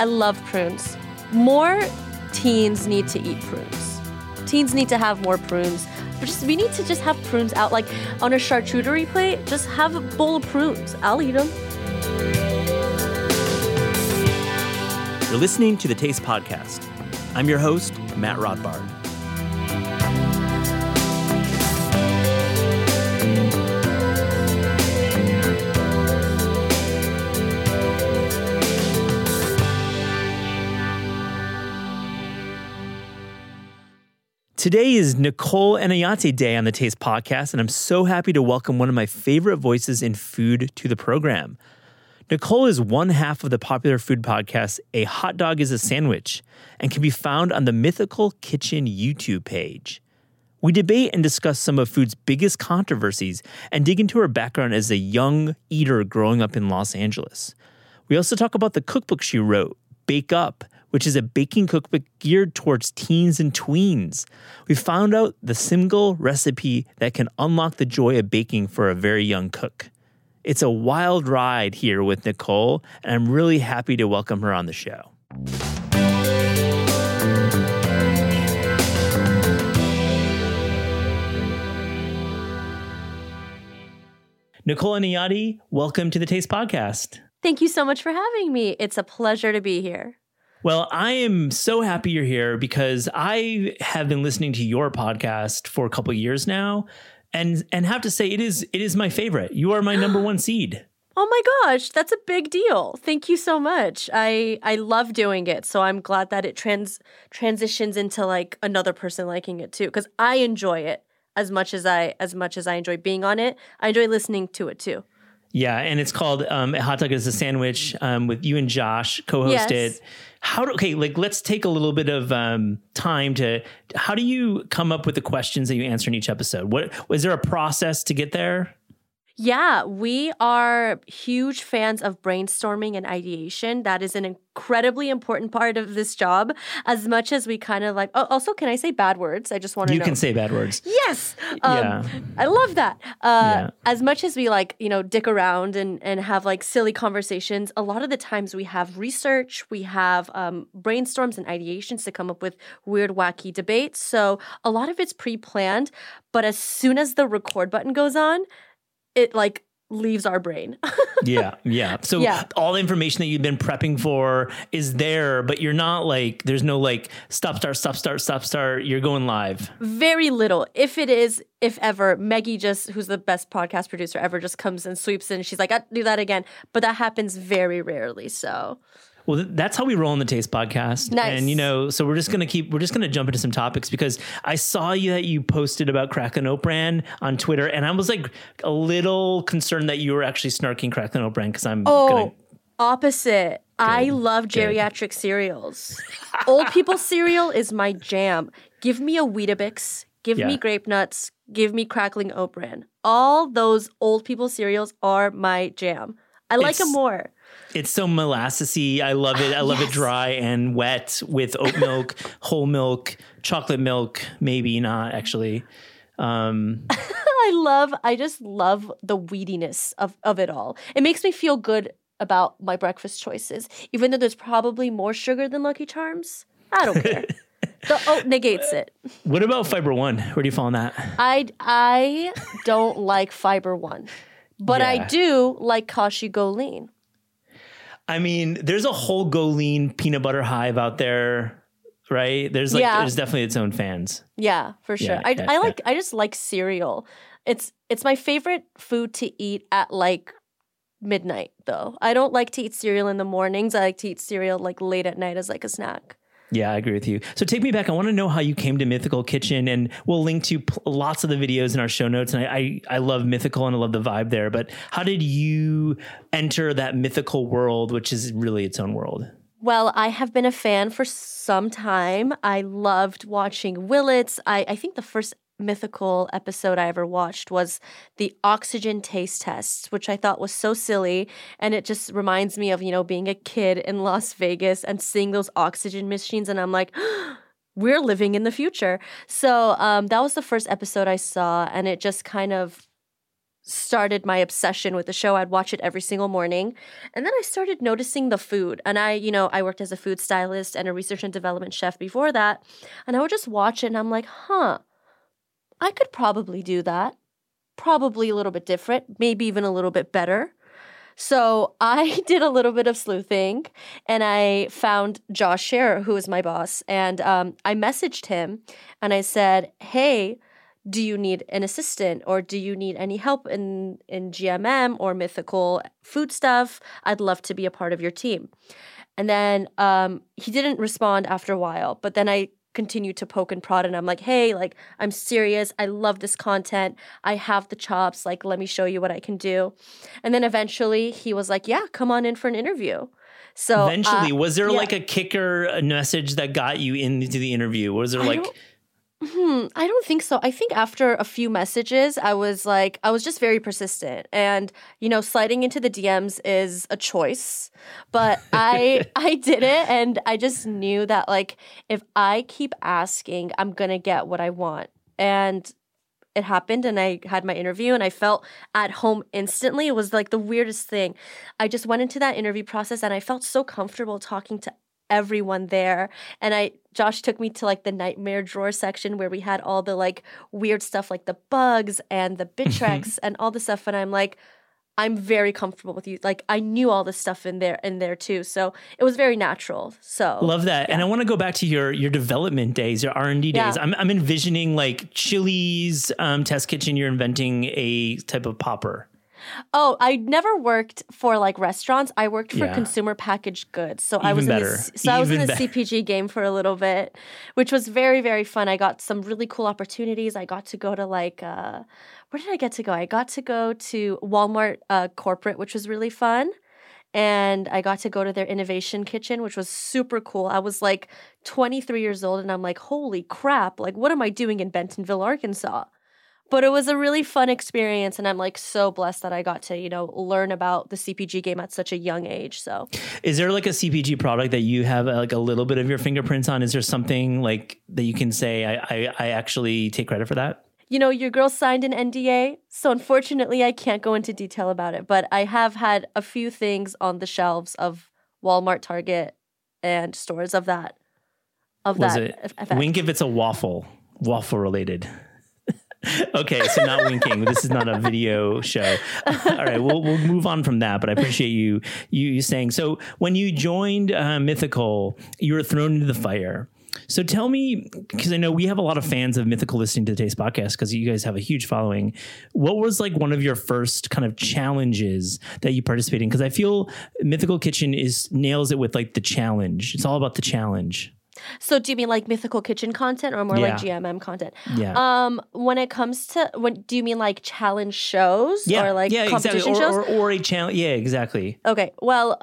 I love prunes. More teens need to eat prunes. Teens need to have more prunes. But we need to just have prunes out, like on a charcuterie plate, just have a bowl of prunes. I'll eat them. You're listening to The Taste Podcast. I'm your host, Matt Rothbard. Today is Nicole Enayati Day on The Taste Podcast, and I'm so happy to welcome one of my favorite voices in food to the program. Nicole is one half of the popular food podcast, A Hot Dog is a Sandwich, and can be found on the Mythical Kitchen YouTube page. We debate and discuss some of food's biggest controversies and dig into her background as a young eater growing up in Los Angeles. We also talk about the cookbook she wrote, Bake Up!, which is a baking cookbook geared towards teens and tweens. We found out the single recipe that can unlock the joy of baking for a very young cook. It's a wild ride here with Nicole, and I'm really happy to welcome her on the show. Nicole Enayati, welcome to The Taste Podcast. Thank you so much for having me. It's a pleasure to be here. Well, I am so happy you're here because I have been listening to your podcast for a couple of years now and have to say it is my favorite. You are my number one seed. Oh my gosh, that's a big deal. Thank you so much. I love doing it. So I'm glad that it transitions into like another person liking it too, cuz I enjoy it as much as I enjoy being on it. I enjoy listening to it too. Yeah, and it's called A Hot Dog is a Sandwich with you and Josh co-hosted. Yes. Let's take a little bit of time to, how do you come up with the questions that you answer in each episode? What, was there a process to get there? Yeah, we are huge fans of brainstorming and ideation. That is an incredibly important part of this job. As much as we kind of like, oh, also, can I say bad words? I just want to know. You can say bad words. Yes. I love that. As much as we like, dick around and have like silly conversations, a lot of the times we have research, we have brainstorms and ideations to come up with weird, wacky debates. So a lot of it's pre-planned, but as soon as the record button goes on, it like leaves our brain. Yeah. So all the information that you've been prepping for is there, but you're not like, there's no like stop, start. You're going live. Very little. If it is, if ever, Maggie just, who's the best podcast producer ever, just comes and sweeps in. She's like, I'll do that again. But that happens very rarely. So. Well, that's how we roll on The Taste Podcast. Nice. And, so we're just going to jump into some topics because I saw that you posted about Cracklin' Oat Bran on Twitter. And I was like a little concerned that you were actually snarking Cracklin' Oat Bran because I'm going to. Opposite. Good. I love geriatric cereals. Old people cereal is my jam. Give me a Weetabix. Give me grape nuts. Give me Cracklin' Oat Bran. All those old people cereals are my jam. I like them more. It's so molassesy. I love it. I love it dry and wet with oat milk, whole milk, chocolate milk. Maybe not actually. I just love the weediness of it all. It makes me feel good about my breakfast choices, even though there's probably more sugar than Lucky Charms. I don't care. The oat negates it. What about Fiber One? Where do you fall on that? I don't like Fiber One, but I do like Kashi Go Lean. I mean, there's a whole Go Lean peanut butter hive out there, right? There's like, there's definitely its own fans. Yeah, for sure. I just like cereal. It's my favorite food to eat at like midnight though. I don't like to eat cereal in the mornings. I like to eat cereal like late at night as like a snack. Yeah, I agree with you. So take me back. I want to know how you came to Mythical Kitchen, and we'll link to lots of the videos in our show notes. And I love Mythical and I love the vibe there. But how did you enter that mythical world, which is really its own world? Well, I have been a fan for some time. I loved watching Willett's. I think the first Mythical episode I ever watched was the oxygen taste test, which I thought was so silly. And it just reminds me of, being a kid in Las Vegas and seeing those oxygen machines. And I'm like, we're living in the future. So that was the first episode I saw. And it just kind of started my obsession with the show. I'd watch it every single morning. And then I started noticing the food. And I worked as a food stylist and a research and development chef before that. And I would just watch it and I'm like, I could probably do that. Probably a little bit different, maybe even a little bit better. So I did a little bit of sleuthing and I found Josh Scherer, who is my boss, and I messaged him and I said, hey, do you need an assistant or do you need any help in GMM or Mythical food stuff? I'd love to be a part of your team. And then he didn't respond after a while, but then I continue to poke and prod and I'm like, hey, like, I'm serious. I love this content. I have the chops. Like, let me show you what I can do. And then eventually he was like, yeah, come on in for an interview. So eventually, was there like a kicker message that got you into the interview? Was there I don't think so. I think after a few messages, I was just very persistent. And, sliding into the DMs is a choice. But I did it. And I just knew that, if I keep asking, I'm going to get what I want. And it happened. And I had my interview and I felt at home instantly. It was like the weirdest thing. I just went into that interview process and I felt so comfortable talking to everyone there. And Josh took me to the nightmare drawer section where we had all the weird stuff, like the bugs and the Bitrex and all the stuff. And I'm like, I'm very comfortable with you. I knew all this stuff in there too. So it was very natural. So love that. Yeah. And I want to go back to your development days, your R&D days. Yeah. I'm envisioning Chili's test kitchen. You're inventing a type of popper. Oh, I never worked for restaurants. I worked for consumer packaged goods. So I was in the CPG game for a little bit, which was very, very fun. I got some really cool opportunities. I got to go to where did I get to go? I got to go to Walmart corporate, which was really fun. And I got to go to their innovation kitchen, which was super cool. I was 23 years old and I'm like, holy crap, what am I doing in Bentonville, Arkansas? But it was a really fun experience, and I'm so blessed that I got to, learn about the CPG game at such a young age. So is there a CPG product that you have a little bit of your fingerprints on? Is there something that you can say, I actually take credit for that? Your girl signed an NDA, so unfortunately I can't go into detail about it. But I have had a few things on the shelves of Walmart, Target, and stores of that. Wink if it's a waffle related. Okay, so not winking. This is not a video show. All right, we'll move on from that. But I appreciate you saying. So when you joined Mythical, you were thrown into the fire. So tell me, because I know we have a lot of fans of Mythical listening to today's podcast because you guys have a huge following. What was one of your first kind of challenges that you participated in? Because I feel Mythical Kitchen nails it with the challenge. It's all about the challenge. So do you mean Mythical Kitchen content or more GMM content? Yeah. When it comes to, do you mean challenge shows or competition exactly. shows? Or a challenge. Yeah, exactly. Okay. Well,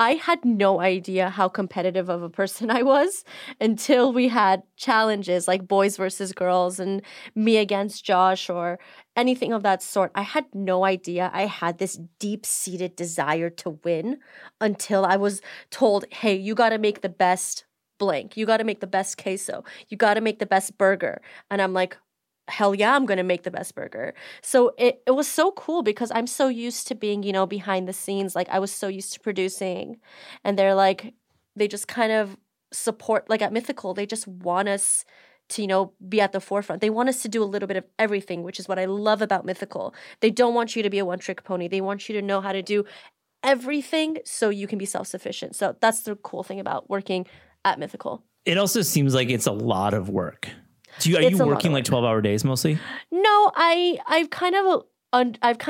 I had no idea how competitive of a person I was until we had challenges like boys versus girls and me against Josh or anything of that sort. I had no idea I had this deep-seated desire to win until I was told, hey, you got to make the best blank. You got to make the best queso. You got to make the best burger. And I'm like, hell yeah, I'm going to make the best burger. So it was so cool because I'm so used to being, behind the scenes. I was so used to producing. And they're they just kind of support, at Mythical, they just want us to, be at the forefront. They want us to do a little bit of everything, which is what I love about Mythical. They don't want you to be a one-trick pony. They want you to know how to do everything so you can be self-sufficient. So that's the cool thing about working at Mythical. It also seems like it's a lot of work. Are you working 12-hour days mostly? No, I've kind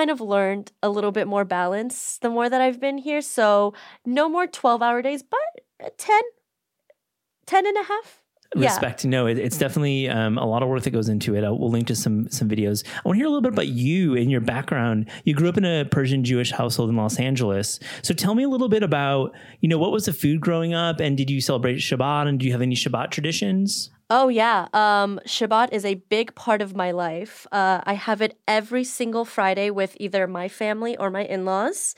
of learned a little bit more balance the more that I've been here. So no more 12-hour days, but 10 and a half. Respect. Yeah. No, it's definitely a lot of work that goes into it. We'll link to some videos. I want to hear a little bit about you and your background. You grew up in a Persian Jewish household in Los Angeles. So tell me a little bit about, what was the food growing up and did you celebrate Shabbat and do you have any Shabbat traditions? Oh, yeah. Shabbat is a big part of my life. I have it every single Friday with either my family or my in-laws.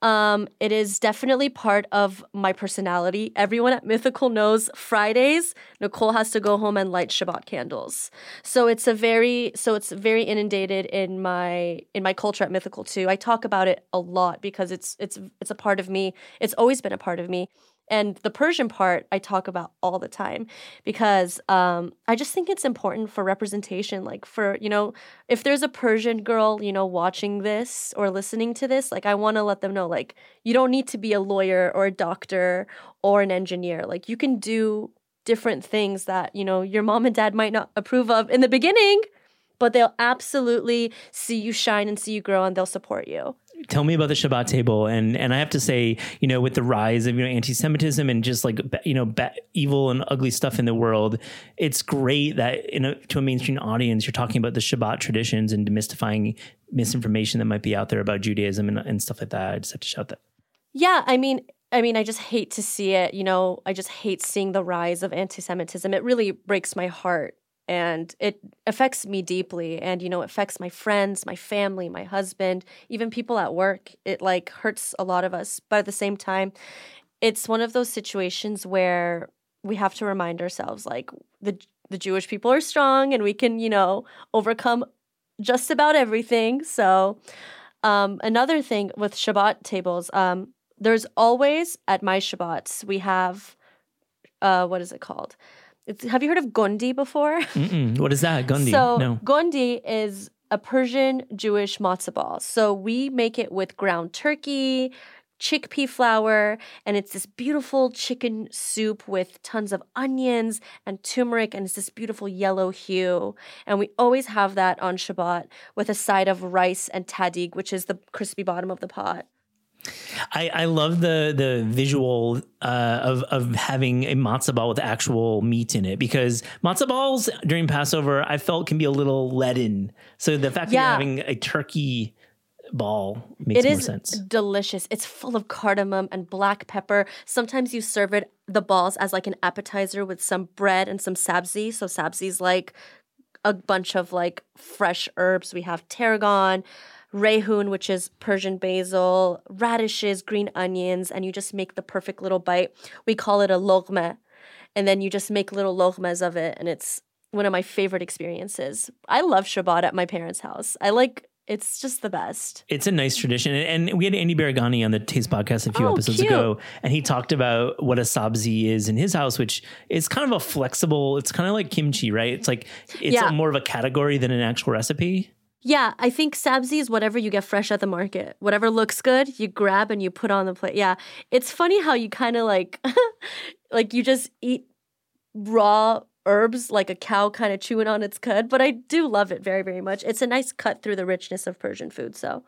It is definitely part of my personality. Everyone at Mythical knows Fridays, Nicole has to go home and light Shabbat candles. So it's very inundated in my culture at Mythical too. I talk about it a lot because it's a part of me. It's always been a part of me. And the Persian part I talk about all the time because I just think it's important for representation. Like for, you know, if there's a Persian girl, you know, watching this or listening to this, like I want to let them know, like, you don't need to be a lawyer or a doctor or an engineer. Like you can do different things that, you know, your mom and dad might not approve of in the beginning, but they'll absolutely see you shine and see you grow and they'll support you. Tell me about the Shabbat table. And I have to say, you know, with the rise of, you know, anti-Semitism and just like, you know, evil and ugly stuff in the world, it's great that to a mainstream audience, you're talking about the Shabbat traditions and demystifying misinformation that might be out there about Judaism and stuff like that. I just have to shout that. Yeah, I mean, I just hate to see it. You know, I just hate seeing the rise of anti-Semitism. It really breaks my heart. And it affects me deeply. And, you know, it affects my friends, my family, my husband, even people at work. It, like, hurts a lot of us. But at the same time, it's one of those situations where we have to remind ourselves, like, the Jewish people are strong and we can, you know, overcome just about everything. So another thing with Shabbat tables, there's always, at my Shabbats, we have, what is it called? Have you heard of gondi before? Mm-mm. What is that? Gondi? So no. Gondi is a Persian Jewish matzo ball. So we make it with ground turkey, chickpea flour, and it's this beautiful chicken soup with tons of onions and turmeric, and it's this beautiful yellow hue. And we always have that on Shabbat with a side of rice and tadig, which is the crispy bottom of the pot. I love the visual of having a matzo ball with actual meat in it, because matzo balls during Passover I felt can be a little leaden. So the fact that you're having a turkey ball makes more sense. It is delicious. It's full of cardamom and black pepper. Sometimes you serve it, the balls, as like an appetizer with some bread and some sabzi. So sabzi's like a bunch of like fresh herbs. We have tarragon, rehun, which is Persian basil, radishes, green onions, and you just make the perfect little bite. We call it a logme, and then you just make little logmes of it, and it's one of my favorite experiences. I love Shabbat at my parents' house. It's just the best. It's a nice tradition. And we had Andy Baragani on the Taste Podcast a few episodes ago, and he talked about what a sabzi is in his house, which is kind of a flexible, it's kind of like kimchi, right? It's like, more of a category than an actual recipe. Yeah, I think sabzi is whatever you get fresh at the market. Whatever looks good, you grab and you put on the plate. Yeah, it's funny how you kind of like, like you just eat raw herbs like a cow kind of chewing on its cud. But I do love it very, very much. It's a nice cut through the richness of Persian food. So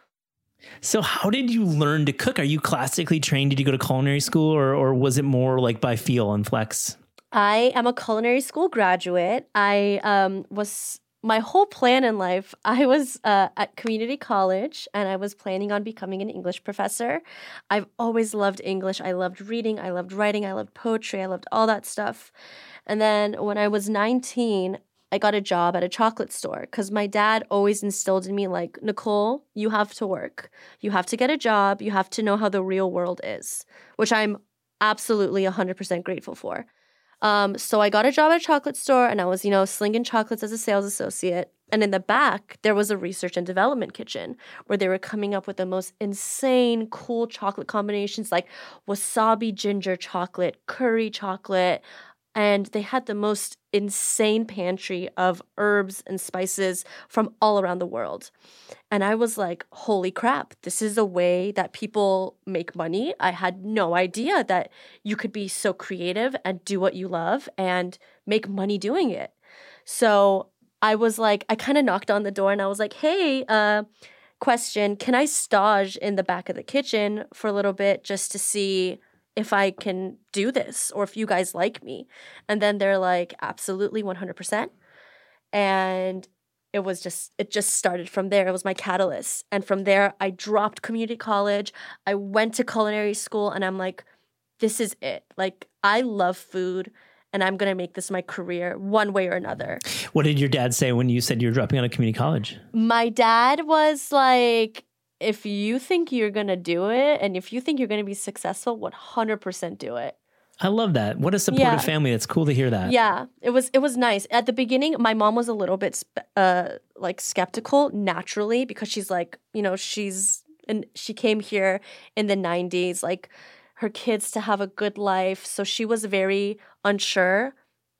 how did you learn to cook? Are you classically trained? Did you go to culinary school or was it more like by feel and flex? I am a culinary school graduate. I was... My whole plan in life, I was at community college and I was planning on becoming an English professor. I've always loved English. I loved reading. I loved writing. I loved poetry. I loved all that stuff. And then when I was 19, I got a job at a chocolate store because my dad always instilled in me, like, Nicole, you have to work. You have to get a job. You have to know how the real world is, which I'm absolutely 100% grateful for. So I got a job at a chocolate store and I was, you know, slinging chocolates as a sales associate. And in the back, there was a research and development kitchen where they were coming up with the most insane, cool chocolate combinations like wasabi ginger chocolate, curry chocolate. And they had the most insane pantry of herbs and spices from all around the world. And I was like, holy crap, this is a way that people make money. I had no idea that you could be so creative and do what you love and make money doing it. So I was like, I kind of knocked on the door and I was like, hey, question, can I stage in the back of the kitchen for a little bit just to see if I can do this or if you guys like me. And then they're like, absolutely, 100%. And it just started from there. It was my catalyst. And from there, I dropped community college. I went to culinary school and I'm like, this is it. Like, I love food and I'm going to make this my career one way or another. What did your dad say when you said you were dropping out of community college? My dad was like, if you think you're going to do it and if you think you're going to be successful, 100% do it. I love that. What a supportive family. That's cool to hear that. Yeah, it was nice. At the beginning, my mom was a little bit skeptical naturally because she's like, you know, she came here in the 90s, like her kids to have a good life. So she was very unsure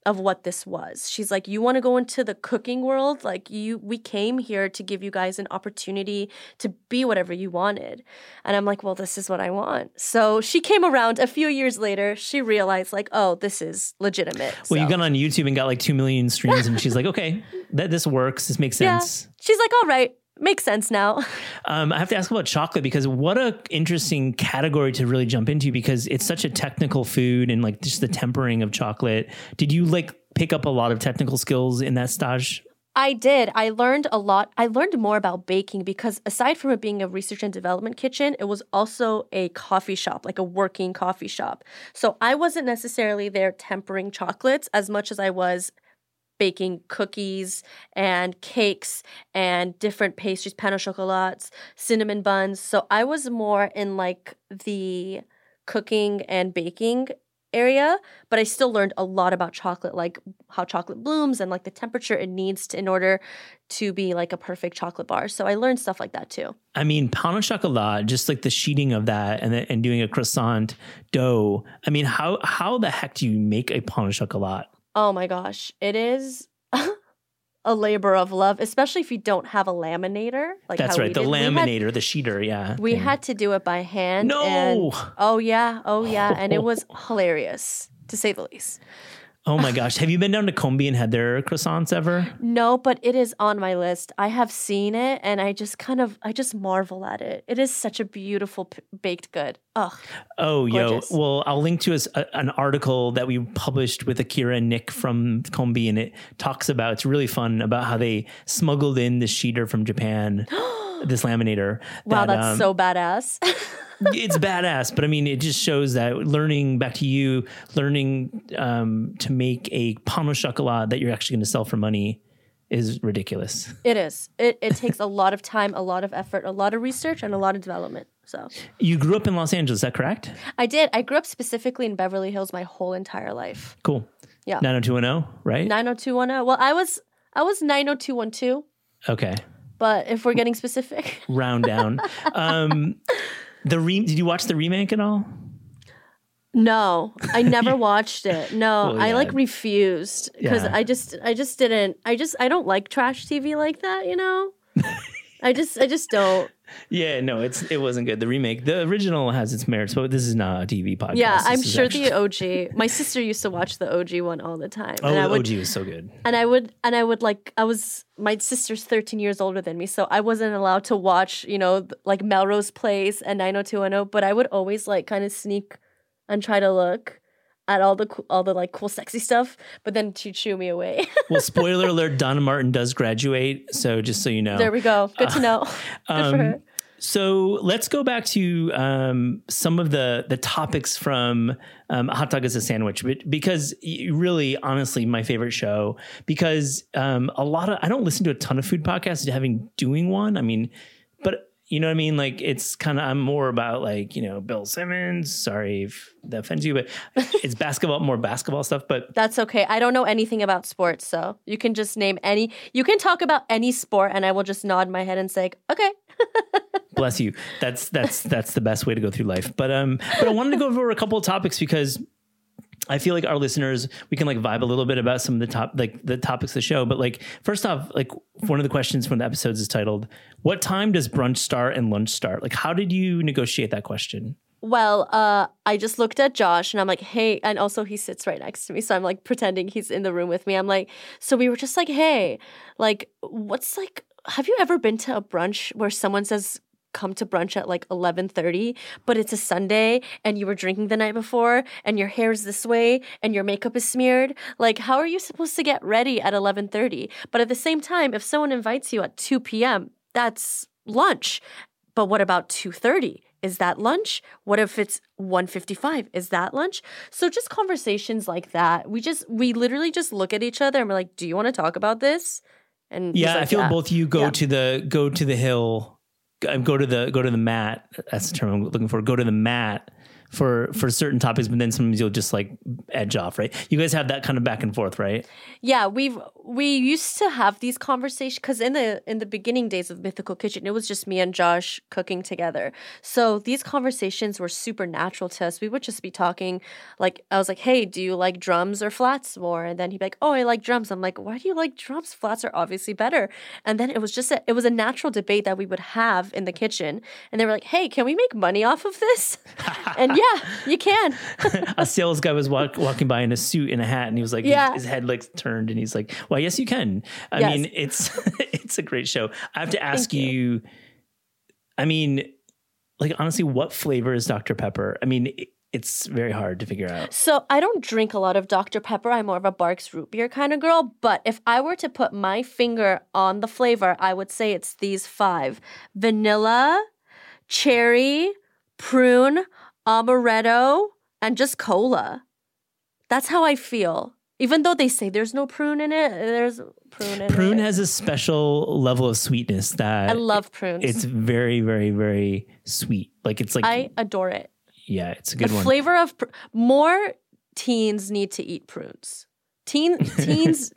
of what this was. She's like, you want to go into the cooking world? Like we came here to give you guys an opportunity to be whatever you wanted. And I'm like, well, this is what I want. So she came around a few years later. She realized like, oh, this is legitimate. Well, you got on YouTube and got like 2 million streams and she's like, okay, this works. This makes sense. Yeah. She's like, all right. Makes sense now. I have to ask about chocolate because what a interesting category to really jump into because it's such a technical food and like just the tempering of chocolate. Did you like pick up a lot of technical skills in that stage? I did. I learned a lot. I learned more about baking because aside from it being a research and development kitchen, it was also a coffee shop, like a working coffee shop. So I wasn't necessarily there tempering chocolates as much as I was baking cookies and cakes and different pastries, pan au chocolats, cinnamon buns. So I was more in like the cooking and baking area, but I still learned a lot about chocolate, like how chocolate blooms and like the temperature it needs in order to be like a perfect chocolate bar. So I learned stuff like that too. I mean, pan au chocolat, just like the sheeting of that and doing a croissant dough. I mean, how the heck do you make a pan au chocolat? Oh my gosh, it is a labor of love, especially if you don't have a laminator. Like that's right, the laminator, the sheeter, yeah. We had to do it by hand. No! And, oh yeah, and it was hilarious, to say the least. Oh my gosh, have you been down to Kombi and had their croissants ever? No, but it is on my list. I have seen it, and I just marvel at it. It is such a beautiful baked good. Ugh. Oh, gorgeous. Yo. Well, I'll link to an article that we published with Akira and Nick from Kombi, and it talks about, it's really fun, about how they smuggled in this sheeter from Japan, this laminator. Wow, that's so badass. It's badass, but I mean, it just shows that learning to make a pan au chocolat that you're actually going to sell for money is ridiculous. It is. It takes a lot of time, a lot of effort, a lot of research, and a lot of development. So you grew up in Los Angeles, is that correct? I did. I grew up specifically in Beverly Hills my whole entire life. Cool. Yeah. 90210, right? 90210. Well, I was 90212. Okay. But if we're getting specific, round down. Did you watch the remake at all? No, I never watched it. No, well, yeah. I like refused because I just didn't. I don't like trash TV like that, you know. I just don't. Yeah, no, it wasn't good. The remake, the original has its merits, but this is not a TV podcast. Yeah, I'm sure the OG. My sister used to watch the OG one all the time. Oh, OG was so good. And my sister's 13 years older than me, so I wasn't allowed to watch, you know, like Melrose Place and 90210. But I would always like kind of sneak and try to look at all the like cool sexy stuff, but then she chew me away. Well, spoiler alert, Donna Martin does graduate, so just so you know. There we go. Good to know. Good for her. So let's go back to some of the topics from A Hot Dog is a Sandwich, because really, honestly, my favorite show, because I don't listen to a ton of food podcasts, doing one. I mean, but you know what I mean? Like, it's kind of, I'm more about like, you know, Bill Simmons. Sorry if that offends you, but it's basketball, more basketball stuff, but. That's okay. I don't know anything about sports. So you can just name you can talk about any sport and I will just nod my head and say, okay. Bless you. That's the best way to go through life. But I wanted to go over a couple of topics because I feel like our listeners, we can like vibe a little bit about some of the topics of the show. But like, first off, like one of the questions from the episodes is titled, what time does brunch start and lunch start? Like, how did you negotiate that question? Well, I just looked at Josh and I'm like, hey, and also he sits right next to me. So I'm like pretending he's in the room with me. I'm like, so we were just like, hey, like, what's like, have you ever been to a brunch where someone says, come to brunch at like 11:30, but it's a Sunday and you were drinking the night before and your hair is this way and your makeup is smeared? Like, how are you supposed to get ready at 11:30? But at the same time, if someone invites you at 2 p.m., that's lunch. But what about 2:30? Is that lunch? What if it's 1:55? Is that lunch? So just conversations like that. We literally just look at each other and we're like, do you want to talk about this? And yeah, like, I feel both of you go to the mat. That's the term I'm looking for. Go to the mat for certain topics, but then sometimes you'll just like edge off, right? You guys have that kind of back and forth, right? Yeah, we used to have these conversations because in the beginning days of Mythical Kitchen, it was just me and Josh cooking together. So these conversations were super natural to us. We would just be talking, like, I was like, hey, do you like drums or flats more? And then he'd be like, oh, I like drums. I'm like, why do you like drums? Flats are obviously better. And then it was a natural debate that we would have in the kitchen. And they were like, hey, can we make money off of this? And yeah, you can. A sales guy was walking by in a suit and a hat, and he was like, his head like turned, and he's like, well, yes, you can. I mean, it's a great show. I have to ask you, I mean, like, honestly, what flavor is Dr. Pepper? I mean, it's very hard to figure out. So I don't drink a lot of Dr. Pepper. I'm more of a Barks root beer kind of girl. But if I were to put my finger on the flavor, I would say it's these five: vanilla, cherry, prune, amaretto, and just cola. That's how I feel. Even though they say there's no prune in it, there's prune in it. Prune has a special level of sweetness that... I love prunes. It's very, very, very sweet. Like, it's like... I adore it. Yeah, it's a good one. The flavor of... More teens need to eat prunes. Teens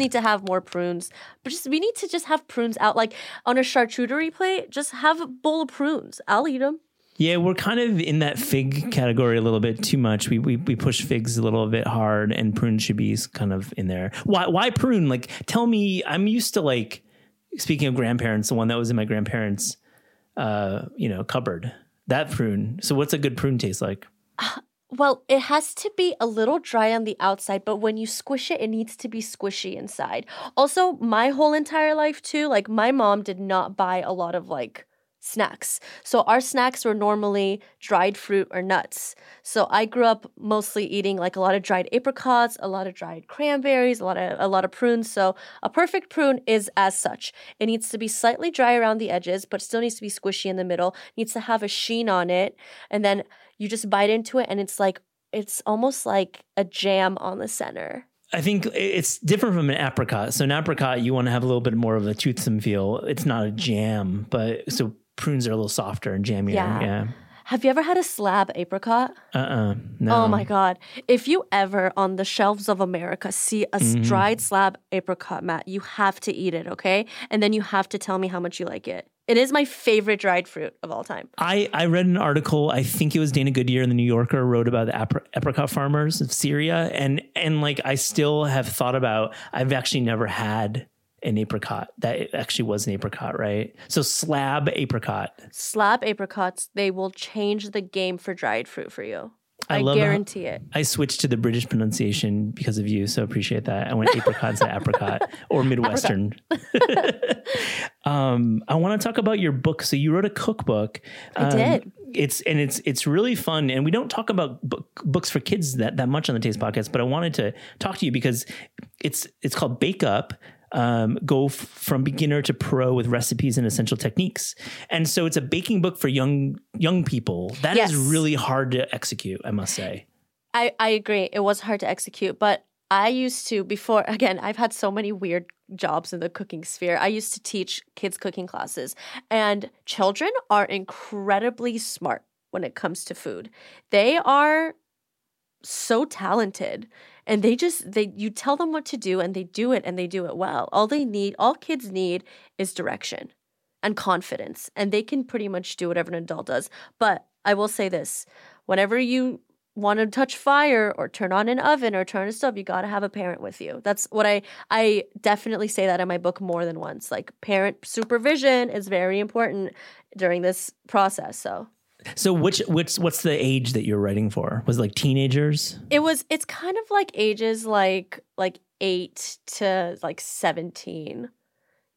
need to have more prunes. But we need to just have prunes out. Like, on a charcuterie plate, just have a bowl of prunes. I'll eat them. Yeah, we're kind of in that fig category a little bit too much. We push figs a little bit hard, and prune should be kind of in there. Why prune? Like, tell me. I'm used to, like, speaking of grandparents, the one that was in my grandparents' cupboard, that prune. So what's a good prune taste like? Well, it has to be a little dry on the outside, but when you squish it, it needs to be squishy inside. Also, my whole entire life too, like, my mom did not buy a lot of, like, snacks. So our snacks were normally dried fruit or nuts. So I grew up mostly eating, like, a lot of dried apricots, a lot of dried cranberries, a lot of prunes. So a perfect prune is as such. It needs to be slightly dry around the edges, but still needs to be squishy in the middle. It needs to have a sheen on it. And then you just bite into it, and it's almost like a jam on the center. I think it's different from an apricot. So an apricot, you want to have a little bit more of a toothsome feel. It's not a jam, but so prunes are a little softer and jammier. Yeah. Have you ever had a slab apricot? No. Oh my God. If you ever on the shelves of America see a dried slab apricot, Matt, you have to eat it, okay? And then you have to tell me how much you like it. It is my favorite dried fruit of all time. I read an article, I think it was Dana Goodyear in the New Yorker, wrote about the apricot farmers of Syria. And like, I still have thought about, I've actually never had an apricot. That actually was an apricot, right? So slab apricot. Slab apricots, they will change the game for dried fruit for you. I guarantee it. I switched to the British pronunciation because of you, so appreciate that. I went apricot to apricot, or Midwestern. Apricot. I want to talk about your book. So you wrote a cookbook. I did. It's really fun, and we don't talk about books for kids that much on the Taste Podcast. But I wanted to talk to you because it's called Bake Up. Go from beginner to pro with recipes and essential techniques. And so it's a baking book for young people. That is really hard to execute, I must say. I agree. It was hard to execute, but I used to before, again, I've had so many weird jobs in the cooking sphere. I used to teach kids cooking classes, and children are incredibly smart when it comes to food. They are so talented. And you tell them what to do, and they do it well. All kids need is direction and confidence, and they can pretty much do whatever an adult does. But I will say this, whenever you want to touch fire or turn on an oven or turn a stove, you got to have a parent with you. That's what I definitely say that in my book more than once. Like, parent supervision is very important during this process, so... So what's the age that you're writing for? Was it like teenagers? It's kind of like ages like 8 to like 17.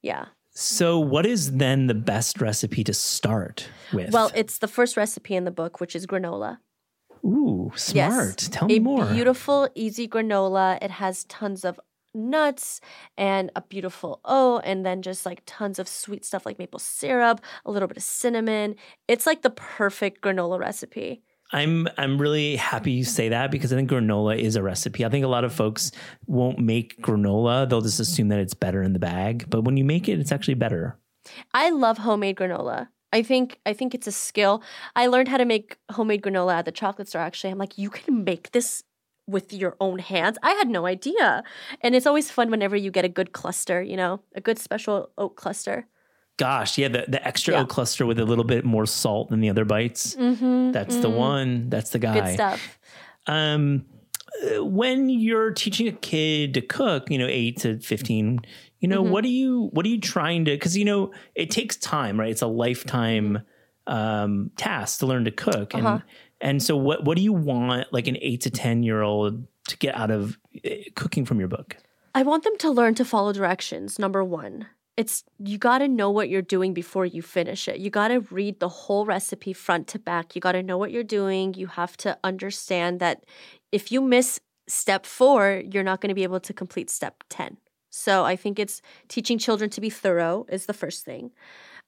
Yeah. So what is then the best recipe to start with? Well, it's the first recipe in the book, which is granola. Ooh, smart. Yes. Tell me more. Beautiful, easy granola. It has tons of nuts and a beautiful oat, and then just like tons of sweet stuff like maple syrup, a little bit of cinnamon. It's like the perfect granola recipe. I'm really happy you say that, because I think granola is a recipe. I think a lot of folks won't make granola. They'll just assume that it's better in the bag. But when you make it, it's actually better. I love homemade granola. I think it's a skill. I learned how to make homemade granola at the chocolate store, actually. I'm like, you can make this with your own hands? I had no idea. And it's always fun whenever you get a good cluster, you know, a good special oat cluster. Gosh, yeah, the extra oat cluster with a little bit more salt than the other bites. Mm-hmm, that's the one. That's the guy. Good stuff. When you're teaching a kid to cook, 8 to 15, what are you trying to, because, it takes time, right? It's a lifetime task to learn to cook. And so what do you want like an 8 to 10-year-old to get out of cooking from your book? I want them to learn to follow directions, number one. You got to know what you're doing before you finish it. You got to read the whole recipe front to back. You got to know what you're doing. You have to understand that if you miss step 4, you're not going to be able to complete step 10. So I think it's teaching children to be thorough is the first thing.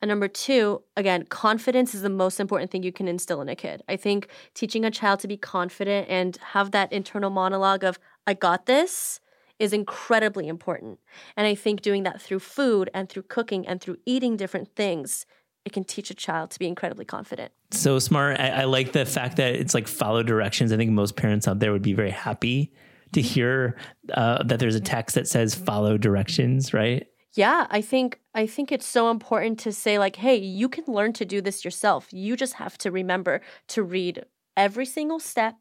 And number 2, again, confidence is the most important thing you can instill in a kid. I think teaching a child to be confident and have that internal monologue of, I got this, is incredibly important. And I think doing that through food and through cooking and through eating different things, it can teach a child to be incredibly confident. So smart. I like the fact that it's like follow directions. I think most parents out there would be very happy to hear that there's a text that says follow directions, right? Yeah, I think it's so important to say like, hey, you can learn to do this yourself. You just have to remember to read every single step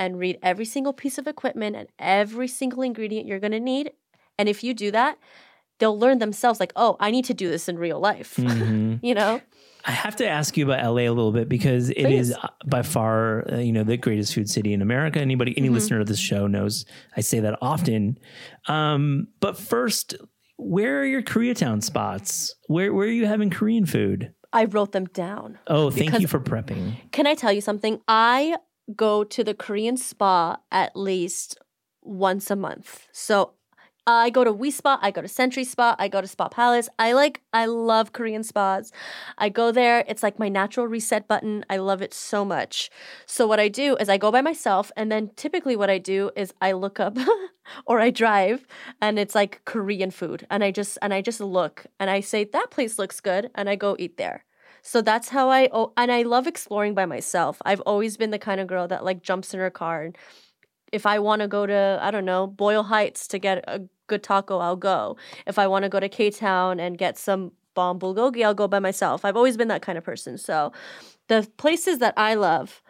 and read every single piece of equipment and every single ingredient you're going to need. And if you do that, they'll learn themselves like, oh, I need to do this in real life, I have to ask you about LA a little bit, because it is by far, the greatest food city in America. Any listener to this show knows I say that often. But first, where are your Koreatown spots? Where are you having Korean food? I wrote them down. Oh, thank you for prepping. Can I tell you something? I go to the Korean spa at least once a month. So I go to We Spa, I go to Century Spa, I go to Spa Palace. I love Korean spas. I go there. It's like my natural reset button. I love it so much. So what I do is I go by myself, and then typically what I do is I look up or I drive, and it's like Korean food. And I just look and I say, that place looks good, and I go eat there. So that's how and I love exploring by myself. I've always been the kind of girl that like jumps in her car, and if I want to go to, I don't know, Boyle Heights to get a good taco, I'll go. If I want to go to K-Town and get some bomb bulgogi, I'll go by myself. I've always been that kind of person. So the places that I love,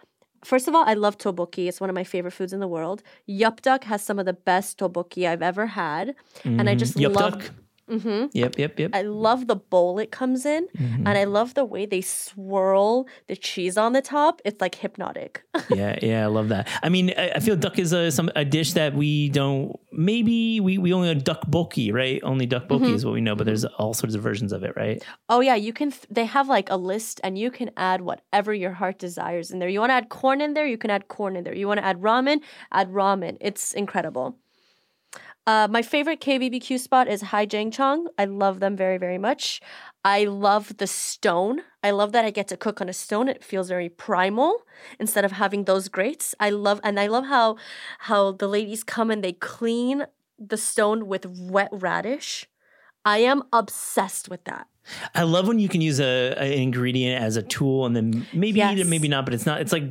first of all, I love tteokbokki. It's one of my favorite foods in the world. Yupdak has some of the best tteokbokki I've ever had. Mm-hmm. And I just love... Mm-hmm. Yep. I love the bowl it comes in, and I love the way they swirl the cheese on the top. It's like hypnotic. yeah, I love that. I mean, I feel duck is a dish that we don't. Maybe we only have tteokbokki, right? Only tteokbokki is what we know, but there's all sorts of versions of it, right? Oh yeah, you can. They have like a list, and you can add whatever your heart desires in there. You want to add corn in there, you can add corn in there. You want to add ramen, add ramen. It's incredible. My favorite KBBQ spot is Haejangchon. I love them very, very much. I love the stone. I love that I get to cook on a stone. It feels very primal instead of having those grates. I love how the ladies come and they clean the stone with wet radish. I am obsessed with that. I love when you can use an ingredient as a tool, and then maybe eat it, maybe not, but it's not. It's like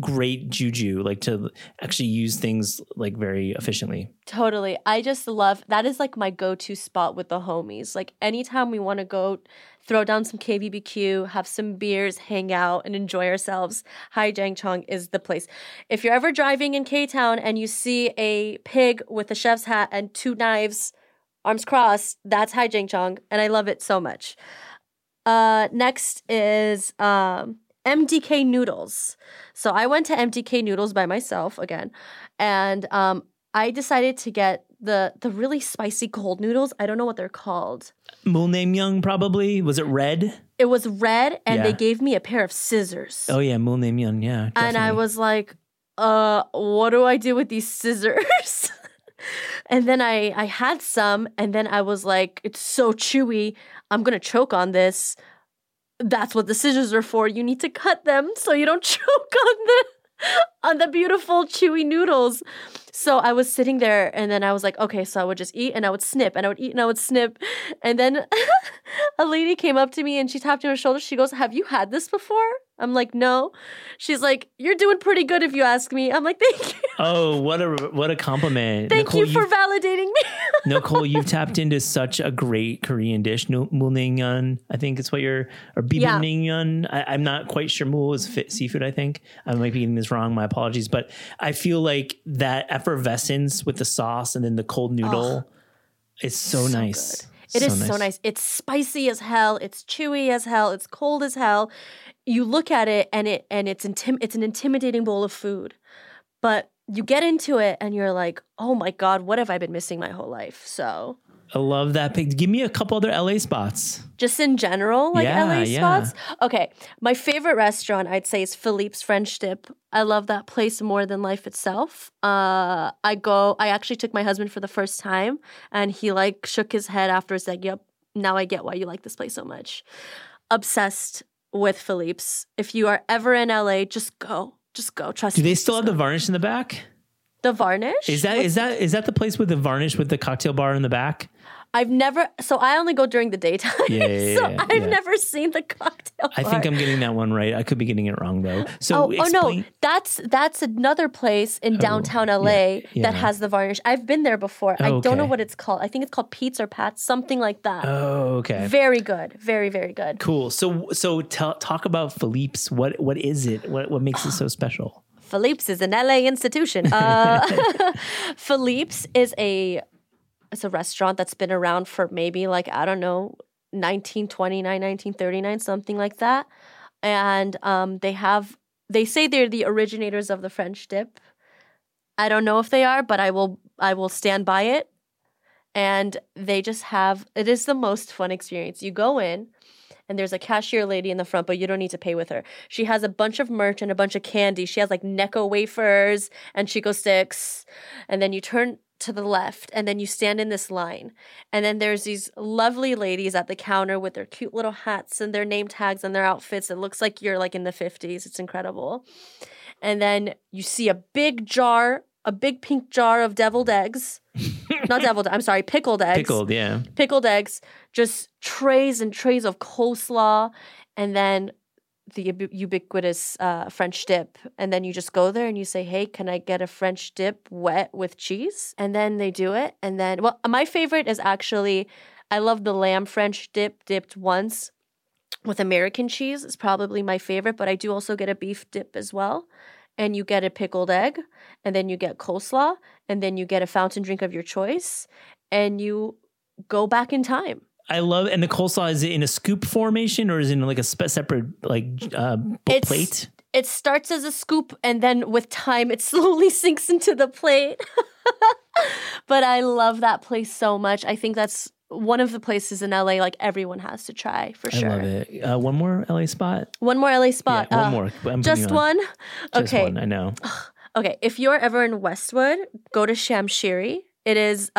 great juju, like to actually use things like very efficiently. Totally. I just love that is like my go-to spot with the homies. Like anytime we want to go throw down some KBBQ, have some beers, hang out and enjoy ourselves, Haejangchon is the place. If you're ever driving in K-Town and you see a pig with a chef's hat and 2 knives, arms crossed, that's Haejangchon, and I love it so much. Next is MDK noodles. So I went to MDK noodles by myself again, and I decided to get the really spicy cold noodles. I don't know what they're called. Mulnaemyeong, probably. Was it red? It was red, and they gave me a pair of scissors. Oh yeah, mulnaemyeong, yeah. Definitely. And I was like, what do I do with these scissors? And then I had some, and then I was like, it's so chewy. I'm going to choke on this. That's what the scissors are for. You need to cut them so you don't choke on the beautiful chewy noodles. So I was sitting there, and then I was like, okay, so I would just eat, and I would snip, and I would eat, and I would snip. And then a lady came up to me, and she tapped me on her shoulder. She goes, have you had this before? I'm like, no. She's like, you're doing pretty good if you ask me. I'm like, thank you. Oh, what a compliment. Thank Nicole, you for validating me. Nicole, you've tapped into such a great Korean dish. Mulnaemyeong, I think it's what you're, or bibimnaemyeong. Yeah. I'm not quite sure. Mul is seafood, I think. I might be getting this wrong. My apologies. But I feel like that effervescence with the sauce and then the cold noodle is so nice. Good. It is so nice. It's spicy as hell. It's chewy as hell. It's cold as hell. You look at it and it's an intimidating bowl of food, but you get into it and you're like, oh my God, what have I been missing my whole life? So I love that pick. Give me a couple other LA spots. Just in general, spots. Okay, my favorite restaurant I'd say is Philippe's French Dip. I love that place more than life itself. I actually took my husband for the first time, and he like shook his head afterwards, like, yep, now I get why you like this place so much. Obsessed with Philippe's. If you are ever in LA, just go. Just go. Trust me. Do they still have the varnish in the back? The varnish? Is that the place with the varnish with the cocktail bar in the back? I've never, so I only go during the daytime. I've never seen the cocktail bar. I think I'm getting that one right. I could be getting it wrong though. So no, that's another place in downtown LA that has the varnish. I've been there before. I don't know what it's called. I think it's called Pete's or Pat's, something like that. Oh, okay. Very good. Very, very good. Cool. So talk about Philippe's. What is it? What makes it so special? Philippe's is an LA institution. Philippe's is a restaurant that's been around for maybe like, I don't know, 1929, 1939, something like that. And they say they're the originators of the French dip. I don't know if they are, but I will stand by it. And they just have, it is the most fun experience. You go in, and there's a cashier lady in the front, but you don't need to pay with her. She has a bunch of merch and a bunch of candy. She has like Necco wafers and Chico sticks. And then you turn to the left, and then you stand in this line. And then there's these lovely ladies at the counter with their cute little hats and their name tags and their outfits. It looks like you're like in the 50s. It's incredible. And then you see a big pink jar of deviled eggs. Not deviled, I'm sorry, pickled eggs. Pickled eggs, just trays and trays of coleslaw, and then the ubiquitous French dip. And then you just go there and you say, hey, can I get a French dip wet with cheese? And then they do it. And then, well, my favorite is actually, I love the lamb French dip dipped once with American cheese. It's probably my favorite, but I do also get a beef dip as well. And you get a pickled egg, and then you get coleslaw, and then you get a fountain drink of your choice, and you go back in time. I love, and the coleslaw, is it in a scoop formation, or is it in like a separate like plate? It starts as a scoop, and then with time, it slowly sinks into the plate. But I love that place so much. I think that's one of the places in LA, like everyone has to try for sure. I love it. One more LA spot. Yeah, one more. Just one? Okay. Just one, I know. Okay. If you're ever in Westwood, go to Shamshiri. It is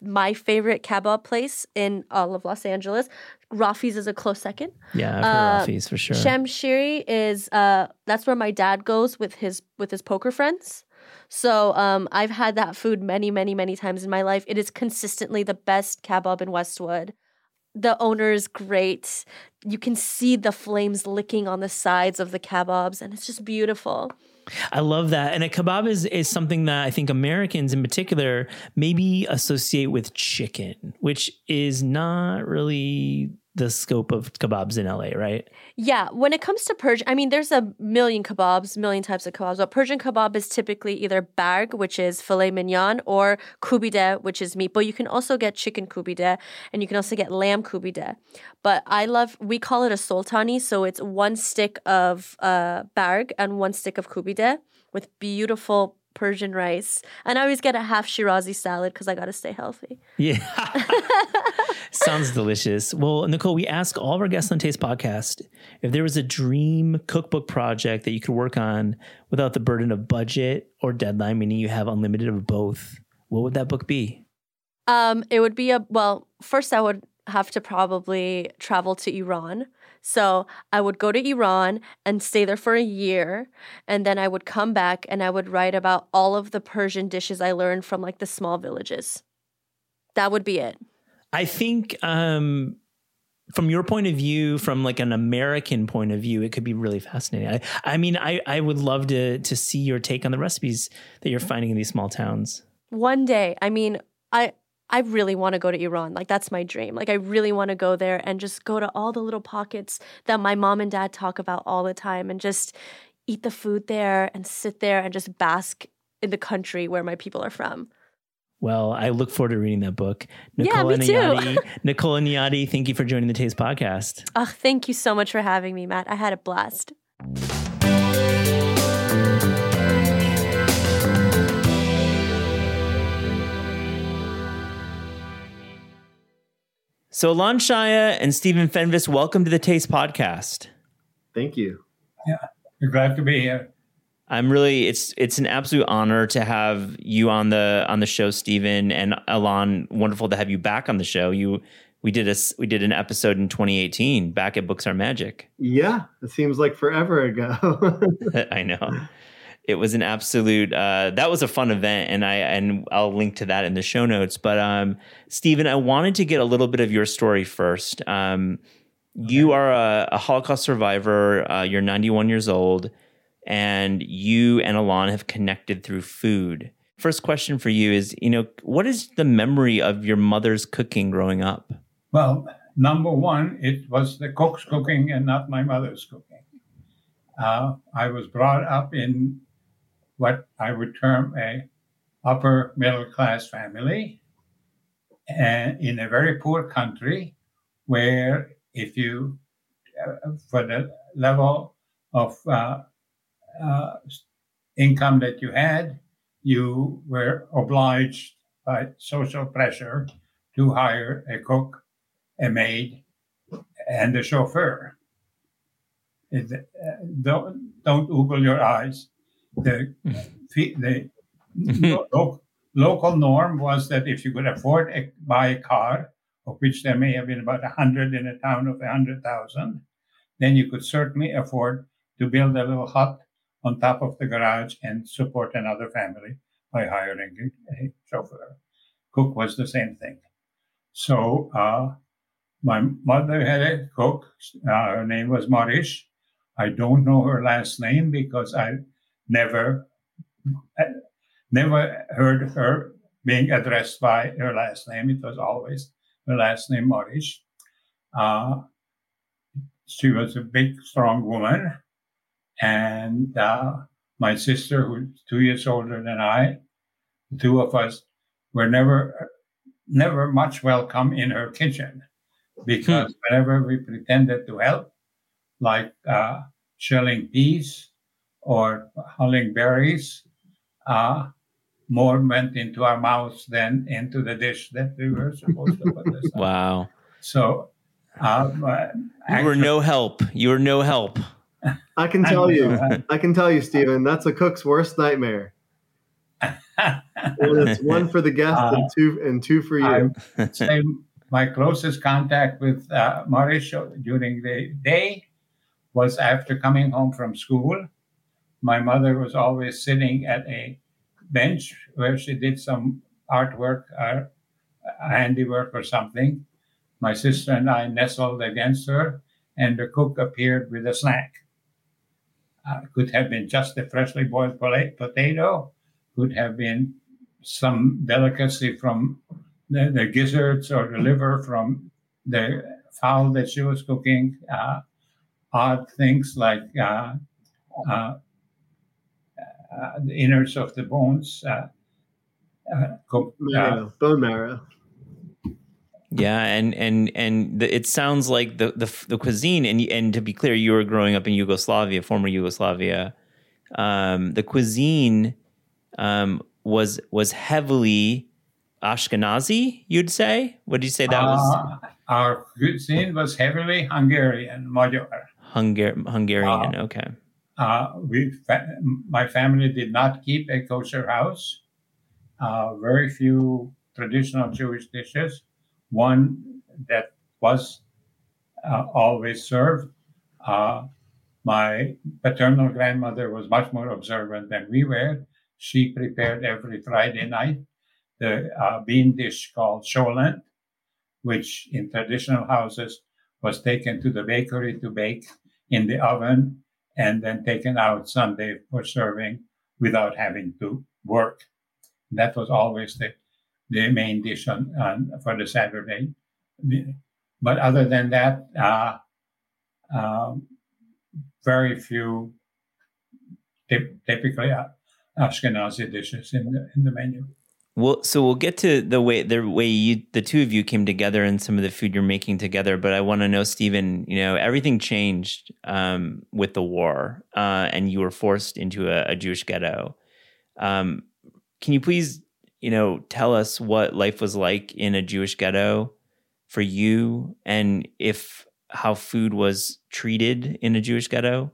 my favorite kebab place in all of Los Angeles. Rafi's is a close second. Yeah, I've heard Rafi's for sure. Shamshiri is that's where my dad goes with his poker friends. So I've had that food many, many, many times in my life. It is consistently the best kebab in Westwood. The owner is great. You can see the flames licking on the sides of the kebabs, and it's just beautiful. I love that. And a kebab is something that I think Americans in particular maybe associate with chicken, which is not really the scope of kebabs in LA, right? Yeah. When it comes to Persian, I mean, there's a million types of kebabs. But Persian kebab is typically either bag, which is filet mignon, or kubide, which is meat. But you can also get chicken kubide, and you can also get lamb kubide. But we call it a sultani. So it's one stick of bag and one stick of kubide with beautiful Persian rice. And I always get a half Shirazi salad because I got to stay healthy. Yeah. Sounds delicious. Well, Nicole, we ask all of our guests on Taste Podcast if there was a dream cookbook project that you could work on without the burden of budget or deadline, meaning you have unlimited of both. what would that book be? It would be first I would have to probably travel to Iran. So I would go to Iran and stay there for a year, and then I would come back and I would write about all of the Persian dishes I learned from like the small villages. That would be it. I think from your point of view, from like an American point of view, it could be really fascinating. I mean, I would love to see your take on the recipes that you're finding in these small towns. One day. I mean, I really want to go to Iran. Like, that's my dream. Like, I really want to go there and just go to all the little pockets that my mom and dad talk about all the time and just eat the food there and sit there and just bask in the country where my people are from. Well, I look forward to reading that book. Nicole Enayati, thank you for joining the Taste Podcast. Oh, thank you so much for having me, Matt. I had a blast. So Alon Shaya and Stephen Fenves, welcome to the Taste Podcast. Thank you. Yeah, we're glad to be here. I'm really, it's an absolute honor to have you on the show, Stephen, and Alon. Wonderful to have you back on the show. We did an episode in 2018 back at Books Are Magic. Yeah, it seems like forever ago. I know. It was an absolute, that was a fun event, and I'll link to that in the show notes. But Stephen, I wanted to get a little bit of your story first. Okay. You are a Holocaust survivor. You're 91 years old, and you and Alon have connected through food. First question for you is, what is the memory of your mother's cooking growing up? Well, number one, it was the cook's cooking and not my mother's cooking. I was brought up in what I would term a upper middle class family in a very poor country where if you, for the level of income that you had, you were obliged by social pressure to hire a cook, a maid, and a chauffeur. Don't oogle your eyes. The local norm was that if you could afford to buy a car, of which there may have been about 100 in a town of 100,000, then you could certainly afford to build a little hut on top of the garage and support another family by hiring a chauffeur. Cook was the same thing. So my mother had a cook. Her name was Marish. I don't know her last name because I never heard her being addressed by her last name. It was always her last name, Marish. She was a big, strong woman. And my sister, who's 2 years older than I, the two of us were never much welcome in her kitchen because whenever we pretended to help, like shelling peas or hulling berries, more went into our mouths than into the dish that we were supposed to put this on. Wow. So you were no help. You were no help. I can tell you. I can tell you, Stephen, that's a cook's worst nightmare. It's one for the guest and two for you. I would say my closest contact with Mauricio during the day was after coming home from school. My mother was always sitting at a bench where she did some artwork, handiwork or something. My sister and I nestled against her, and the cook appeared with a snack. Could have been just a freshly boiled potato, could have been some delicacy from the gizzards or the liver from the fowl that she was cooking, odd things like the innards of the bones, cooked, bone marrow. Yeah, and it sounds like the cuisine, and to be clear, you were growing up in Yugoslavia, former Yugoslavia. The cuisine was heavily Ashkenazi, you'd say? What did you say that was? Our cuisine was heavily Hungarian, Magyar. Hungarian, okay. My family did not keep a kosher house. very few traditional Jewish dishes. One that was always served. My paternal grandmother was much more observant than we were. She prepared every Friday night the bean dish called sholant, which in traditional houses was taken to the bakery to bake in the oven and then taken out Sunday for serving without having to work. That was always the main dish for the Saturday. But other than that, very few typically Ashkenazi dishes in the menu. Well, so we'll get to the way the two of you came together and some of the food you're making together. But I want to know, Stephen, everything changed with the war, and you were forced into a Jewish ghetto. Can you please, tell us what life was like in a Jewish ghetto for you, and how food was treated in a Jewish ghetto?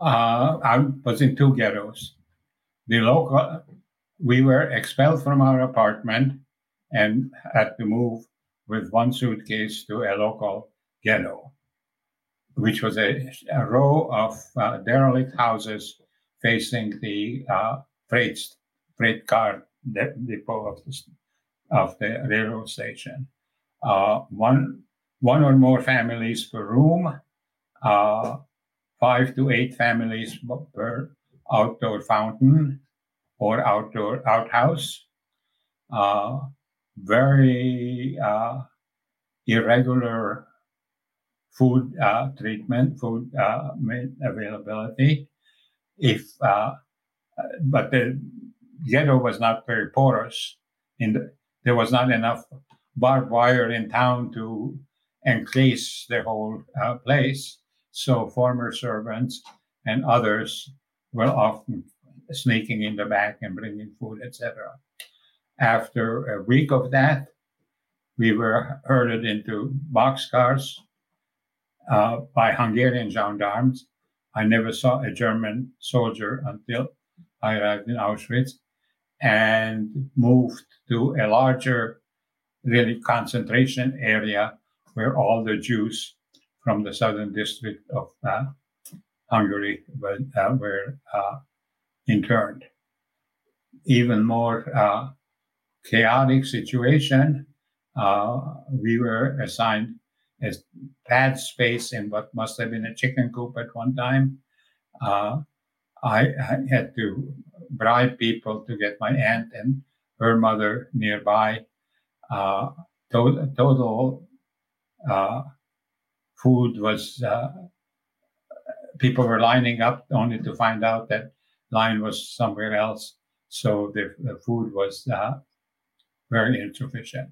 I was in two ghettos. We were expelled from our apartment and had to move with one suitcase to a local ghetto, which was a row of derelict houses facing the freight car depot of the railroad station. One or more families per room, 5 to 8 families per outdoor fountain or outdoor outhouse. Very irregular food treatment, food availability. But the ghetto was not very porous. There was not enough barbed wire in town to encase the whole place. So former servants and others were often sneaking in the back and bringing food, etc. After a week of that, we were herded into boxcars by Hungarian gendarmes. I never saw a German soldier until I arrived in Auschwitz and moved to a larger, really concentration area where all the Jews from the southern district of Hungary were interned. Even more chaotic situation, we were assigned a pad space in what must have been a chicken coop at one time. I had to bribe people to get my aunt and her mother nearby. Total food was, people were lining up only to find out that line was somewhere else. So the food was very insufficient,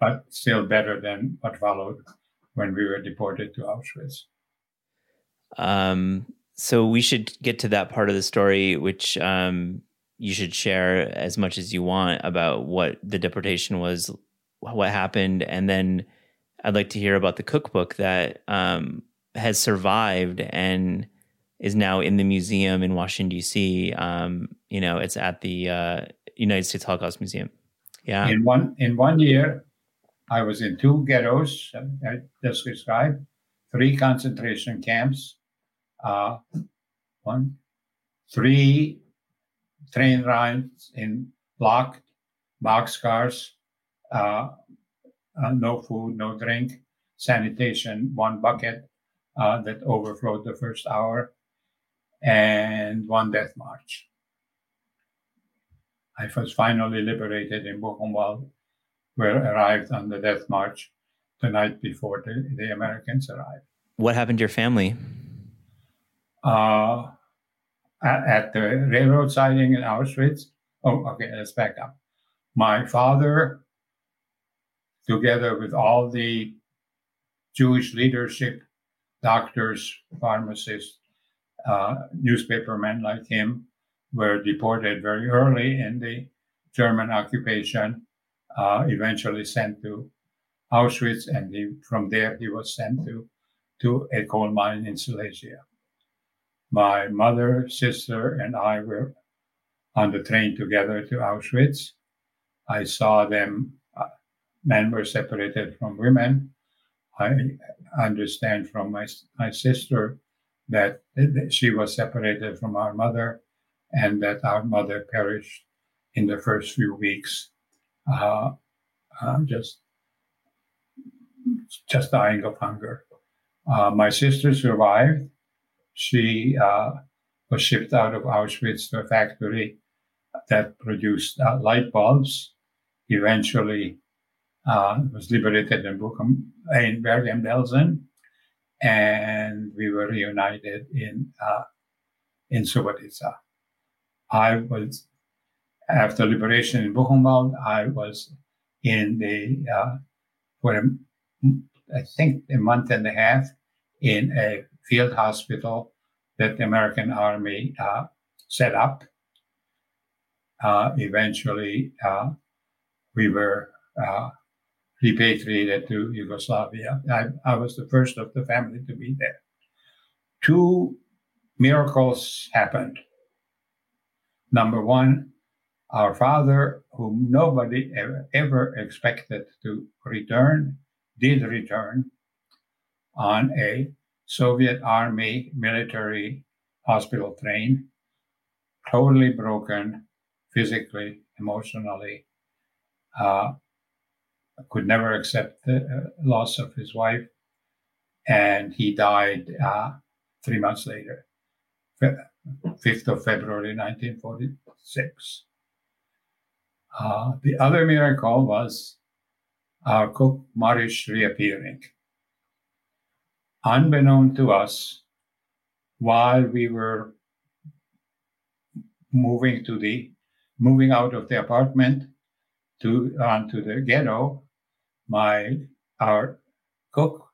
but still better than what followed when we were deported to Auschwitz. So we should get to that part of the story, which you should share as much as you want about what the deportation was, what happened, and then I'd like to hear about the cookbook that has survived and is now in the museum in Washington, D.C. It's at the United States Holocaust Museum. Yeah. In one year, I was in two ghettos, I just described, 3 concentration camps, 3 train rides in locked boxcars, no food, no drink, sanitation, one bucket that overflowed the first hour, and 1 death march. I was finally liberated in Buchenwald, where I arrived on the death march the night before the Americans arrived. What happened to your family? At the railroad siding in Auschwitz. Oh, okay, let's back up. My father, together with all the Jewish leadership, doctors, pharmacists, newspapermen like him, were deported very early in the German occupation, eventually sent to Auschwitz, and from there he was sent to a coal mine in Silesia. My mother, sister, and I were on the train together to Auschwitz. I saw them, men were separated from women. I understand from my sister that she was separated from our mother and that our mother perished in the first few weeks, just dying of hunger. My sister survived. She was shipped out of Auschwitz to a factory that produced light bulbs. Eventually was liberated in Bergen-Belsen, and we were reunited in Subotica. I was, after liberation in Buchenwald, I was in the, I think a month and a half in a field hospital that the American Army set up. Eventually, we were repatriated to Yugoslavia. I was the first of the family to be there. Two miracles happened. Number one, our father, whom nobody ever expected to return, did return on a Soviet Army military hospital train, totally broken physically, emotionally, could never accept the loss of his wife, and he died 3 months later, 5th of February, 1946. The other miracle was our cook, Marish, reappearing. Unbeknown to us, while we were moving out of the apartment onto the ghetto, our cook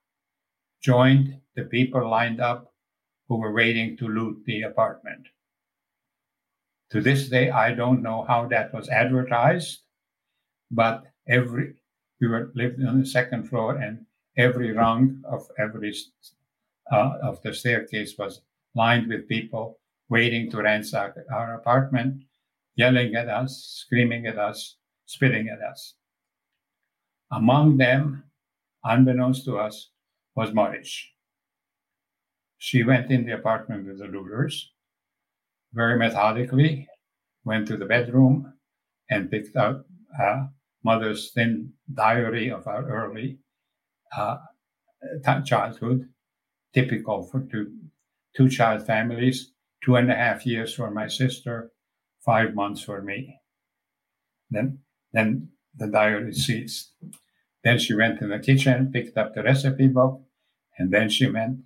joined the people lined up who were waiting to loot the apartment. To this day, I don't know how that was advertised, but we lived on the second floor, and every rung of the staircase was lined with people waiting to ransack our apartment, yelling at us, screaming at us, spitting at us. Among them, unbeknownst to us, was Marish. She went in the apartment with the looters, very methodically, went to the bedroom and picked up Mother's thin diary of our early childhood, typical for two-child families, 2.5 years for my sister, 5 months for me. Then the diary ceased. Then she went in the kitchen, picked up the recipe book, and then she went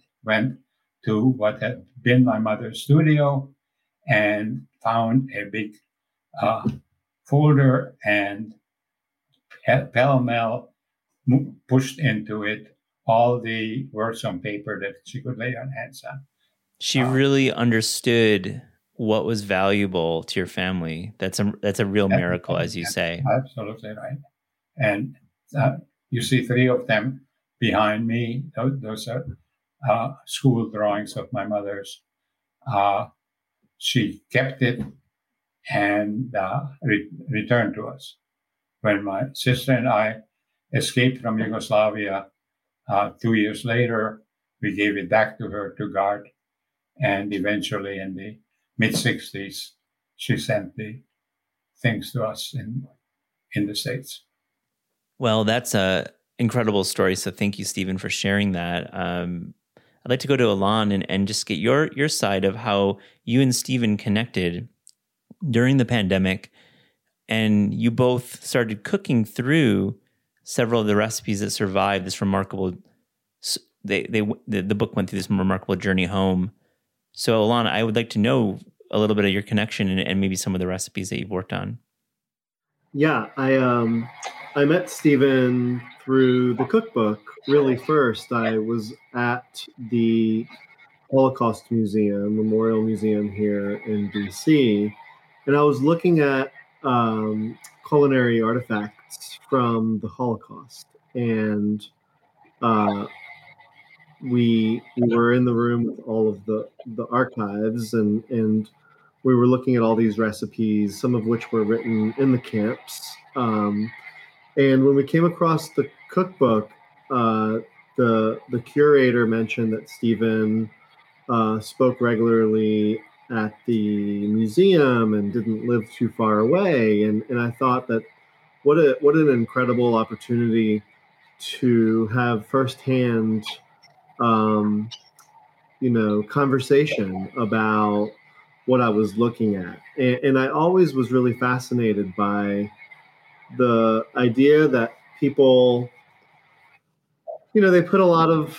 to what had been my mother's studio and found a big folder and pell-mell pushed into it all the words on paper that she could lay her hands on. She really understood what was valuable to your family. That's a real miracle, as you say. Absolutely right. And you see three of them behind me. Those are school drawings of my mother's. She kept it and returned to us. When my sister and I escaped from Yugoslavia 2 years later, we gave it back to her to guard. And eventually in the mid-60s, she sent the things to us in the States. Well, that's an incredible story. So thank you, Stephen, for sharing that. I'd like to go to Alon and just get your side of how you and Stephen connected during the pandemic, and you both started cooking through several of the recipes that survived this remarkable. The book went through this remarkable journey home. So Alon, I would like to know a little bit of your connection and maybe some of the recipes that you've worked on. Yeah, I met Stephen through the cookbook. Really, first I was at the Holocaust Memorial Museum here in DC, and I was looking at culinary artifacts from the Holocaust, and we were in the room with all of the archives, and we were looking at all these recipes, some of which were written in the camps. And when we came across the cookbook, the curator mentioned that Stephen spoke regularly at the museum and didn't live too far away. And I thought that what an incredible opportunity to have firsthand, conversation about what I was looking at. And I always was really fascinated by the idea that people, they put a lot of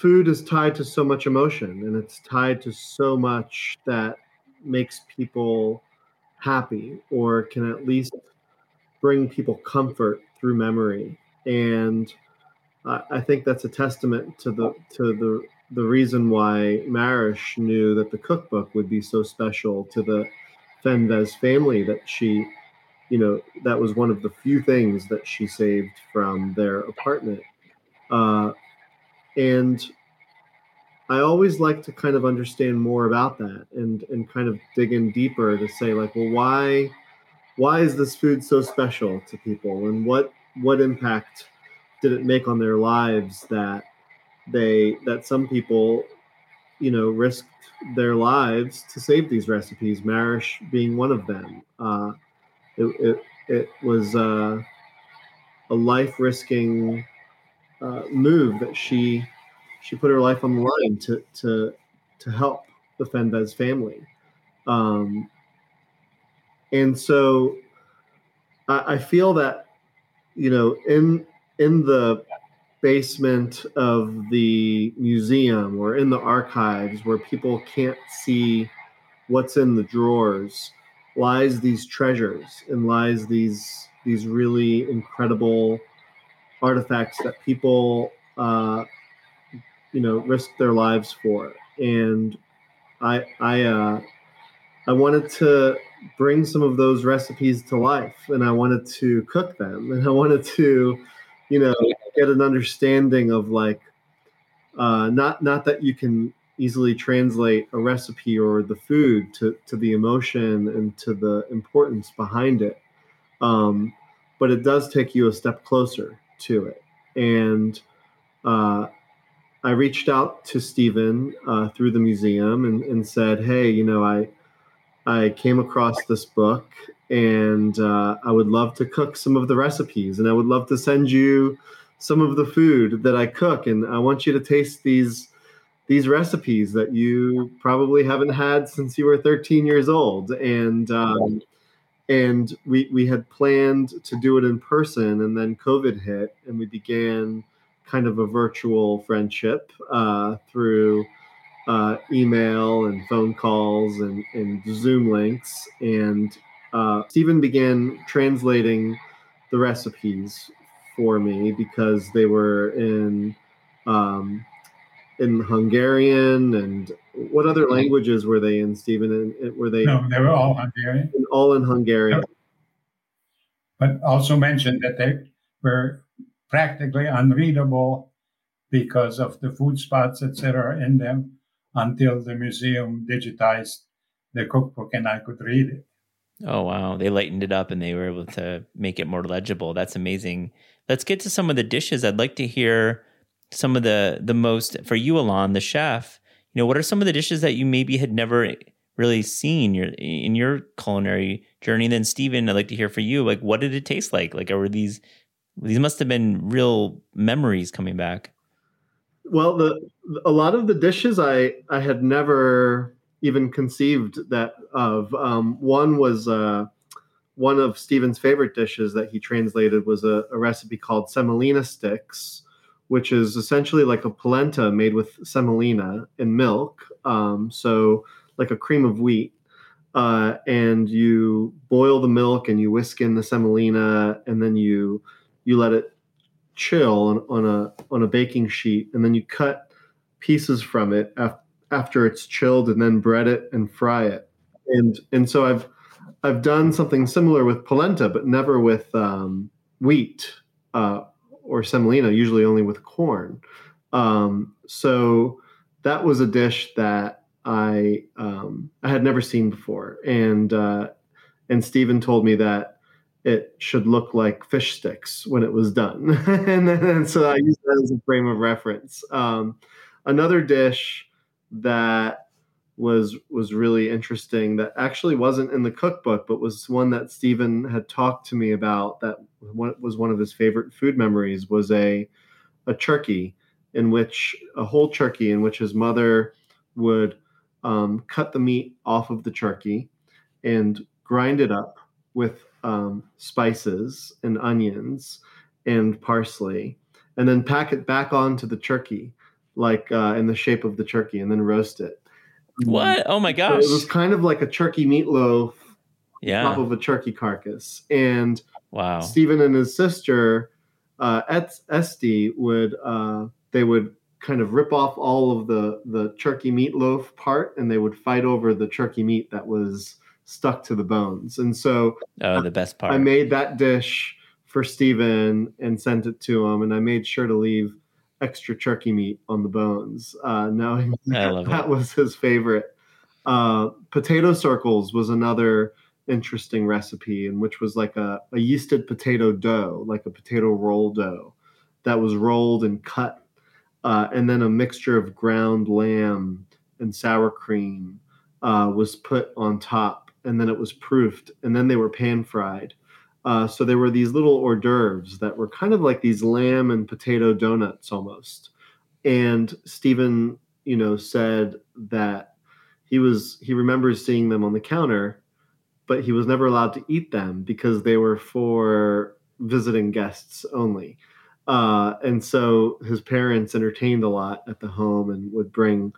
food is tied to so much emotion, and it's tied to so much that makes people happy or can at least bring people comfort through memory. And I think that's a testament to the reason why Marish knew that the cookbook would be so special to the Fenves family, that she, that was one of the few things that she saved from their apartment. And I always like to kind of understand more about that and kind of dig in deeper to say, like, well, why is this food so special to people? And what impact did it make on their lives that some people, risked their lives to save these recipes, Marish being one of them. It was a life-risking move that she put her life on the line to help the Fenves family. And so I feel that, in the basement of the museum or in the archives where people can't see what's in the drawers, lies these treasures and lies these really incredible artifacts that people, risk their lives for. And I wanted to bring some of those recipes to life, and I wanted to cook them, and I wanted to, get an understanding of not that you can easily translate a recipe or the food to the emotion and to the importance behind it. But it does take you a step closer to it. And I reached out to Stephen through the museum and said, hey, I came across this book, and I would love to cook some of the recipes, and I would love to send you some of the food that I cook. And I want you to taste these recipes that you probably haven't had since you were 13 years old. And we had planned to do it in person, and then COVID hit, and we began kind of a virtual friendship through email and phone calls and Zoom links. And Stephen began translating the recipes for me because they were in Hungarian, and what other languages were they in, Stephen? And were they? No, they were all Hungarian. All in Hungarian. But also mentioned that they were practically unreadable because of the food spots, etc., in them, until the museum digitized the cookbook and I could read it. Oh, wow. They lightened it up and they were able to make it more legible. That's amazing. Let's get to some of the dishes. I'd like to hear some of the most, for you, Alon, the chef, what are some of the dishes that you maybe had never really seen in your culinary journey? Then Stephen, I'd like to hear for you, like, what did it taste like? Like, were these must have been real memories coming back. Well, a lot of the dishes I had never even conceived that of. One was one of Stephen's favorite dishes that he translated was a recipe called semolina sticks, which is essentially like a polenta made with semolina and milk. So like a cream of wheat. And you boil the milk and you whisk in the semolina, and then you let it chill on a baking sheet. And then you cut pieces from it after it's chilled, and then bread it and fry it. And so I've done something similar with polenta, but never with wheat, or semolina, usually only with corn. So that was a dish that I had never seen before. And Stephen told me that it should look like fish sticks when it was done. and so I used that as a frame of reference. Another dish that was really interesting that actually wasn't in the cookbook, but was one that Stephen had talked to me about, that was one of his favorite food memories, was a whole turkey in which his mother would cut the meat off of the turkey and grind it up with spices and onions and parsley, and then pack it back onto the turkey, in the shape of the turkey, and then roast it. What? Oh my gosh. So it was kind of like a turkey meatloaf on top of a turkey carcass. And wow. Stephen and his sister, Esty, would kind of rip off all of the turkey meatloaf part, and they would fight over the turkey meat that was stuck to the bones. And so the best part. I made that dish for Stephen and sent it to him, and I made sure to leave extra turkey meat on the bones, knowing that was his favorite. Potato circles was another interesting recipe, in which was like a yeasted potato dough, like a potato roll dough that was rolled and cut, and then a mixture of ground lamb and sour cream was put on top, and then it was proofed, and then they were pan fried. So there were these little hors d'oeuvres that were kind of like these lamb and potato donuts almost. And Stephen, said that he remembers seeing them on the counter, but he was never allowed to eat them because they were for visiting guests only. And so his parents entertained a lot at the home and would bring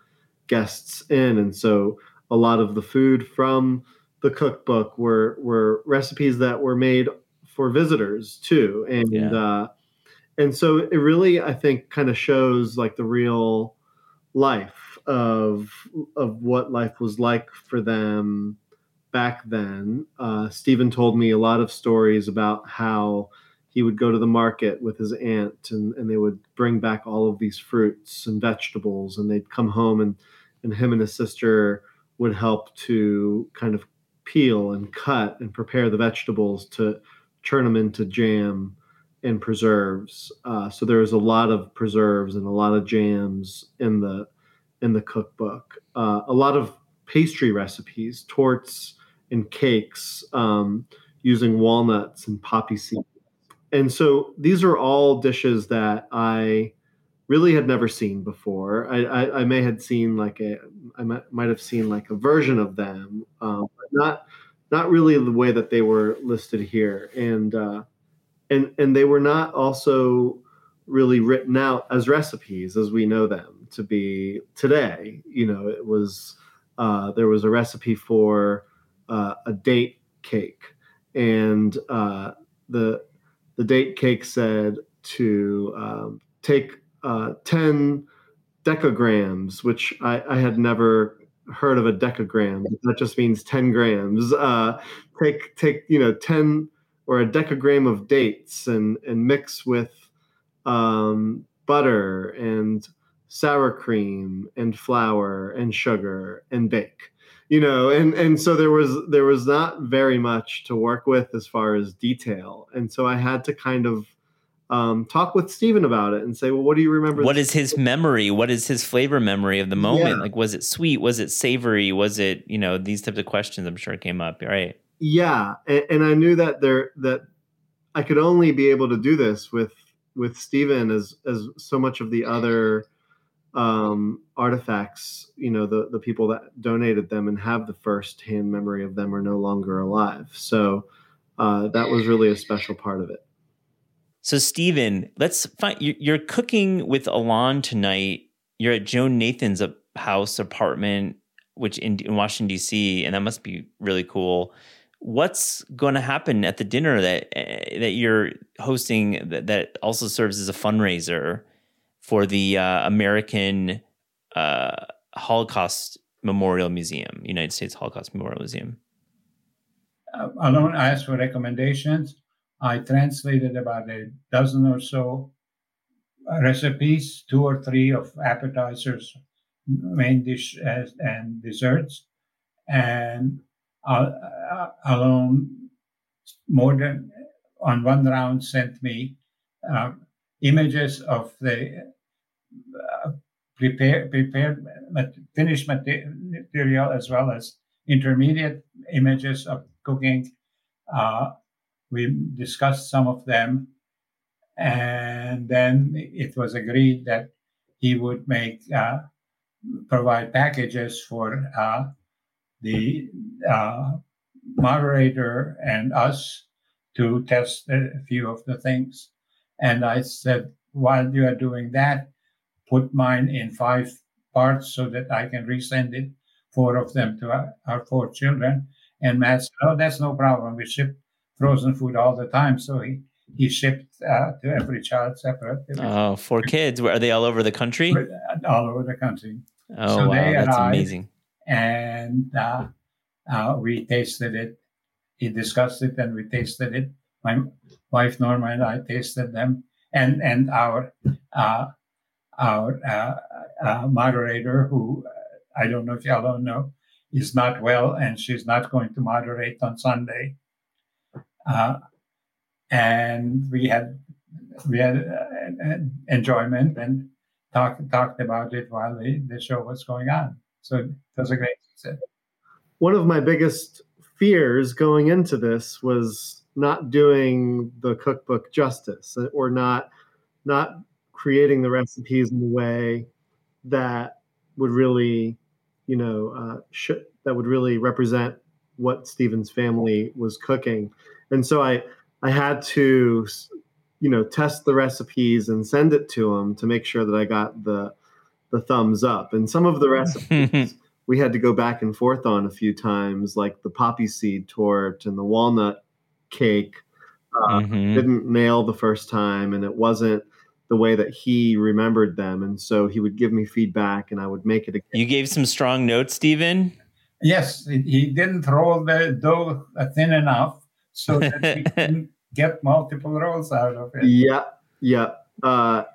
guests in. And so a lot of the food from the cookbook were recipes that were made for visitors too. And so it really, I think, kind of shows like the real life of what life was like for them back then. Stephen told me a lot of stories about how he would go to the market with his aunt, and they would bring back all of these fruits and vegetables, and they'd come home, and him and his sister would help to kind of peel and cut and prepare the vegetables to turn them into jam and preserves. So there was a lot of preserves and a lot of jams in the cookbook. A lot of pastry recipes, torts and cakes, using walnuts and poppy seeds. And so these are all dishes that I really had never seen before. I may had seen I might have seen a version of them, but not really the way that they were listed here. And they were not also really written out as recipes as we know them to be today. It was there was a recipe for a date cake, and the date cake said to take 10 decagrams, which I had never heard of a decagram. That just means 10 grams. Take 10 or a decagram of dates and mix with butter and sour cream and flour and sugar and bake. And so there was not very much to work with as far as detail. And so I had to kind of talk with Stephen about it and say, well, what do you remember? What is his memory? What is his flavor memory of the moment? Yeah. Like, was it sweet? Was it savory? Was it, these types of questions I'm sure came up. Right. Yeah. And I knew that that I could only be able to do this with Stephen, as so much of the other artifacts, the people that donated them and have the first hand memory of them are no longer alive. So that was really a special part of it. So Stephen, let's find. You're cooking with Alon tonight. You're at Joan Nathan's apartment, which in Washington D.C., and that must be really cool. What's going to happen at the dinner that you're hosting that also serves as a fundraiser for the American Holocaust Memorial Museum, United States Holocaust Memorial Museum? Alon asked for recommendations. I translated about a dozen or so recipes, two or three of appetizers main dish and desserts. And Alon, more than on one round, sent me images of the prepared finished material as well as intermediate images of cooking. We discussed some of them, and then it was agreed that he would make provide packages for the moderator and us to test a few of the things. And I said, while you are doing that, put mine in 5 parts so that I can resend it, 4 of them to our 4 children. And Matt said, oh, that's no problem. We ship frozen food all the time. So he shipped to every child separately. Oh, 4 kids. Are they all over the country? All over the country. Oh, so wow. That's amazing. And we tasted it. He discussed it and we tasted it. My wife, Norma, and I tasted them. And our moderator, who I don't know if y'all don't know, is not well, and she's not going to moderate on Sunday. And we had enjoyment and talked about it while the show was going on. So it was a great success. One of my biggest fears going into this was not doing the cookbook justice, or not creating the recipes in a way that would really, that would really represent what Stephen's family was cooking. And so I had to, test the recipes and send it to him to make sure that I got the thumbs up. And some of the recipes we had to go back and forth on a few times, like the poppy seed torte and the walnut cake. Didn't nail the first time, and it wasn't the way that he remembered them. And so he would give me feedback and I would make it again. You gave some strong notes, Stephen? Yes, he didn't roll the dough thin enough so that he didn't get multiple rolls out of it. Yeah.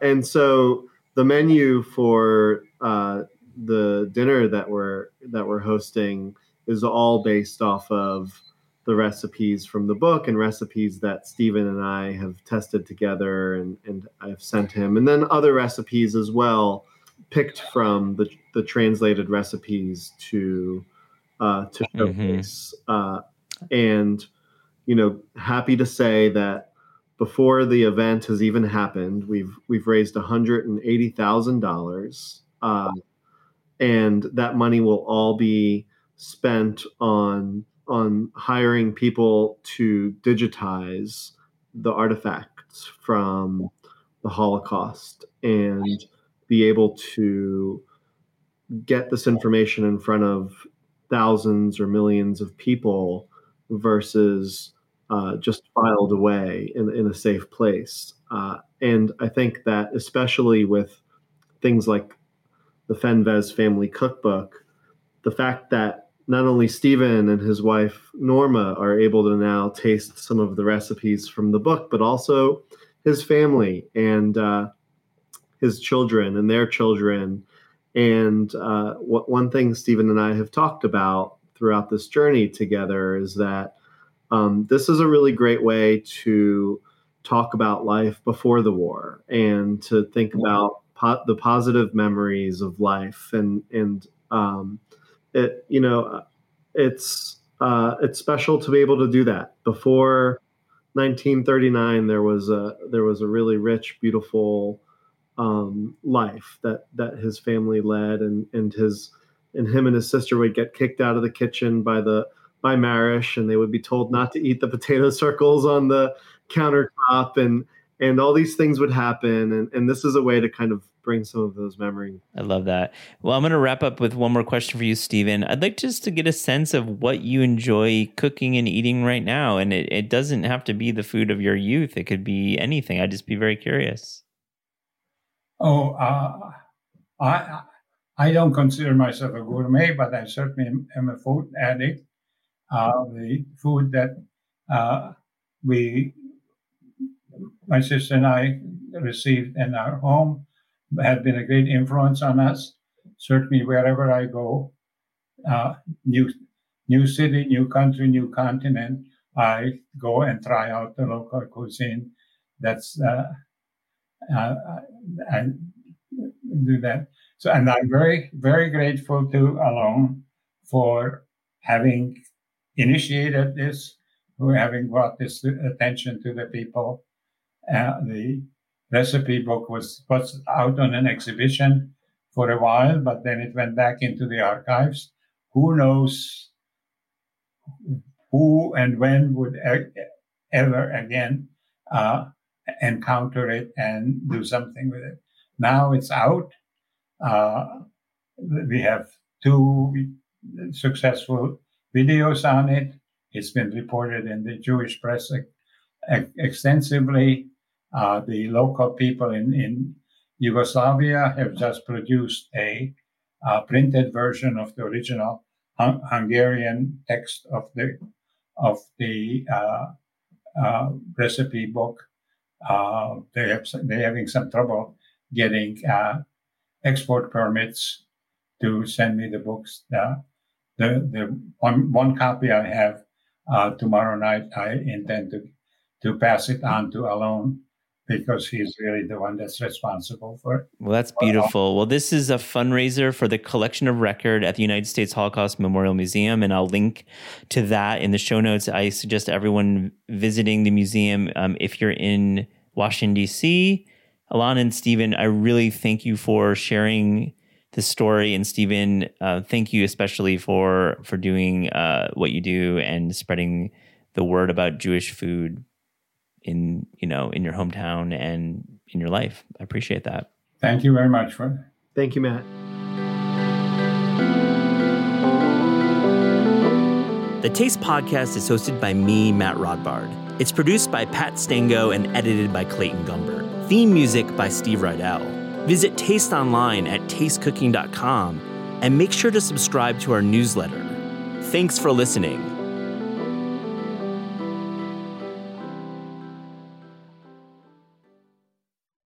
And so the menu for the dinner that we're hosting is all based off of the recipes from the book and recipes that Stephen and I have tested together and I've sent him. And then other recipes as well, picked from the translated recipes to showcase. And, happy to say that before the event has even happened, we've raised $180,000. And that money will all be spent on hiring people to digitize the artifacts from the Holocaust and be able to get this information in front of thousands or millions of people versus just filed away in a safe place. And I think that especially with things like the Fenves Family Cookbook, the fact that not only Stephen and his wife, Norma, are able to now taste some of the recipes from the book, but also his family and his children and their children. And one thing Stephen and I have talked about throughout this journey together is that this is a really great way to talk about life before the war and to think about the positive memories of life and It's special to be able to do that. Before 1939, there was a really rich, beautiful life that his family led, and him and his sister would get kicked out of the kitchen by Marish, and they would be told not to eat the potato circles on the countertop, and all these things would happen, and this is a way to kind of bring some of those memories. I love that. Well, I'm going to wrap up with one more question for you, Stephen. I'd like just to get a sense of what you enjoy cooking and eating right now. And it doesn't have to be the food of your youth. It could be anything. I'd just be very curious. Oh, I don't consider myself a gourmet, but I certainly am a food addict. The food that my sister and I received in our home had been a great influence on us. search me wherever I go, new city, new country, new continent. I go and try out the local cuisine. That's I do that. So, and I'm very, very grateful to Alon for having initiated this, for having brought this attention to the people. The recipe book was out on an exhibition for a while, but then it went back into the archives. Who knows who and when would ever again encounter it and do something with it. Now it's out. We have two successful videos on it. It's been reported in the Jewish press extensively. The local people in Yugoslavia have just produced a printed version of the original Hungarian text of the recipe book. They're having some trouble getting export permits to send me the books. The one copy I have tomorrow night, I intend to pass it on to Alon, because he's really the one that's responsible for it. Well, that's beautiful. Well, this is a fundraiser for the collection of record at the United States Holocaust Memorial Museum, and I'll link to that in the show notes. I suggest everyone visiting the museum, if you're in Washington, D.C. Alon and Stephen, I really thank you for sharing the story. And Stephen, thank you especially for doing what you do and spreading the word about Jewish food in your hometown and in your life. I appreciate that. Thank you very much, Fred. Thank you, Matt. The Taste Podcast is hosted by me, Matt Rodbard. It's produced by Pat Stango and edited by Clayton Gumber. Theme music by Steve Rydell. Visit Taste online at tastecooking.com and make sure to subscribe to our newsletter. Thanks for listening.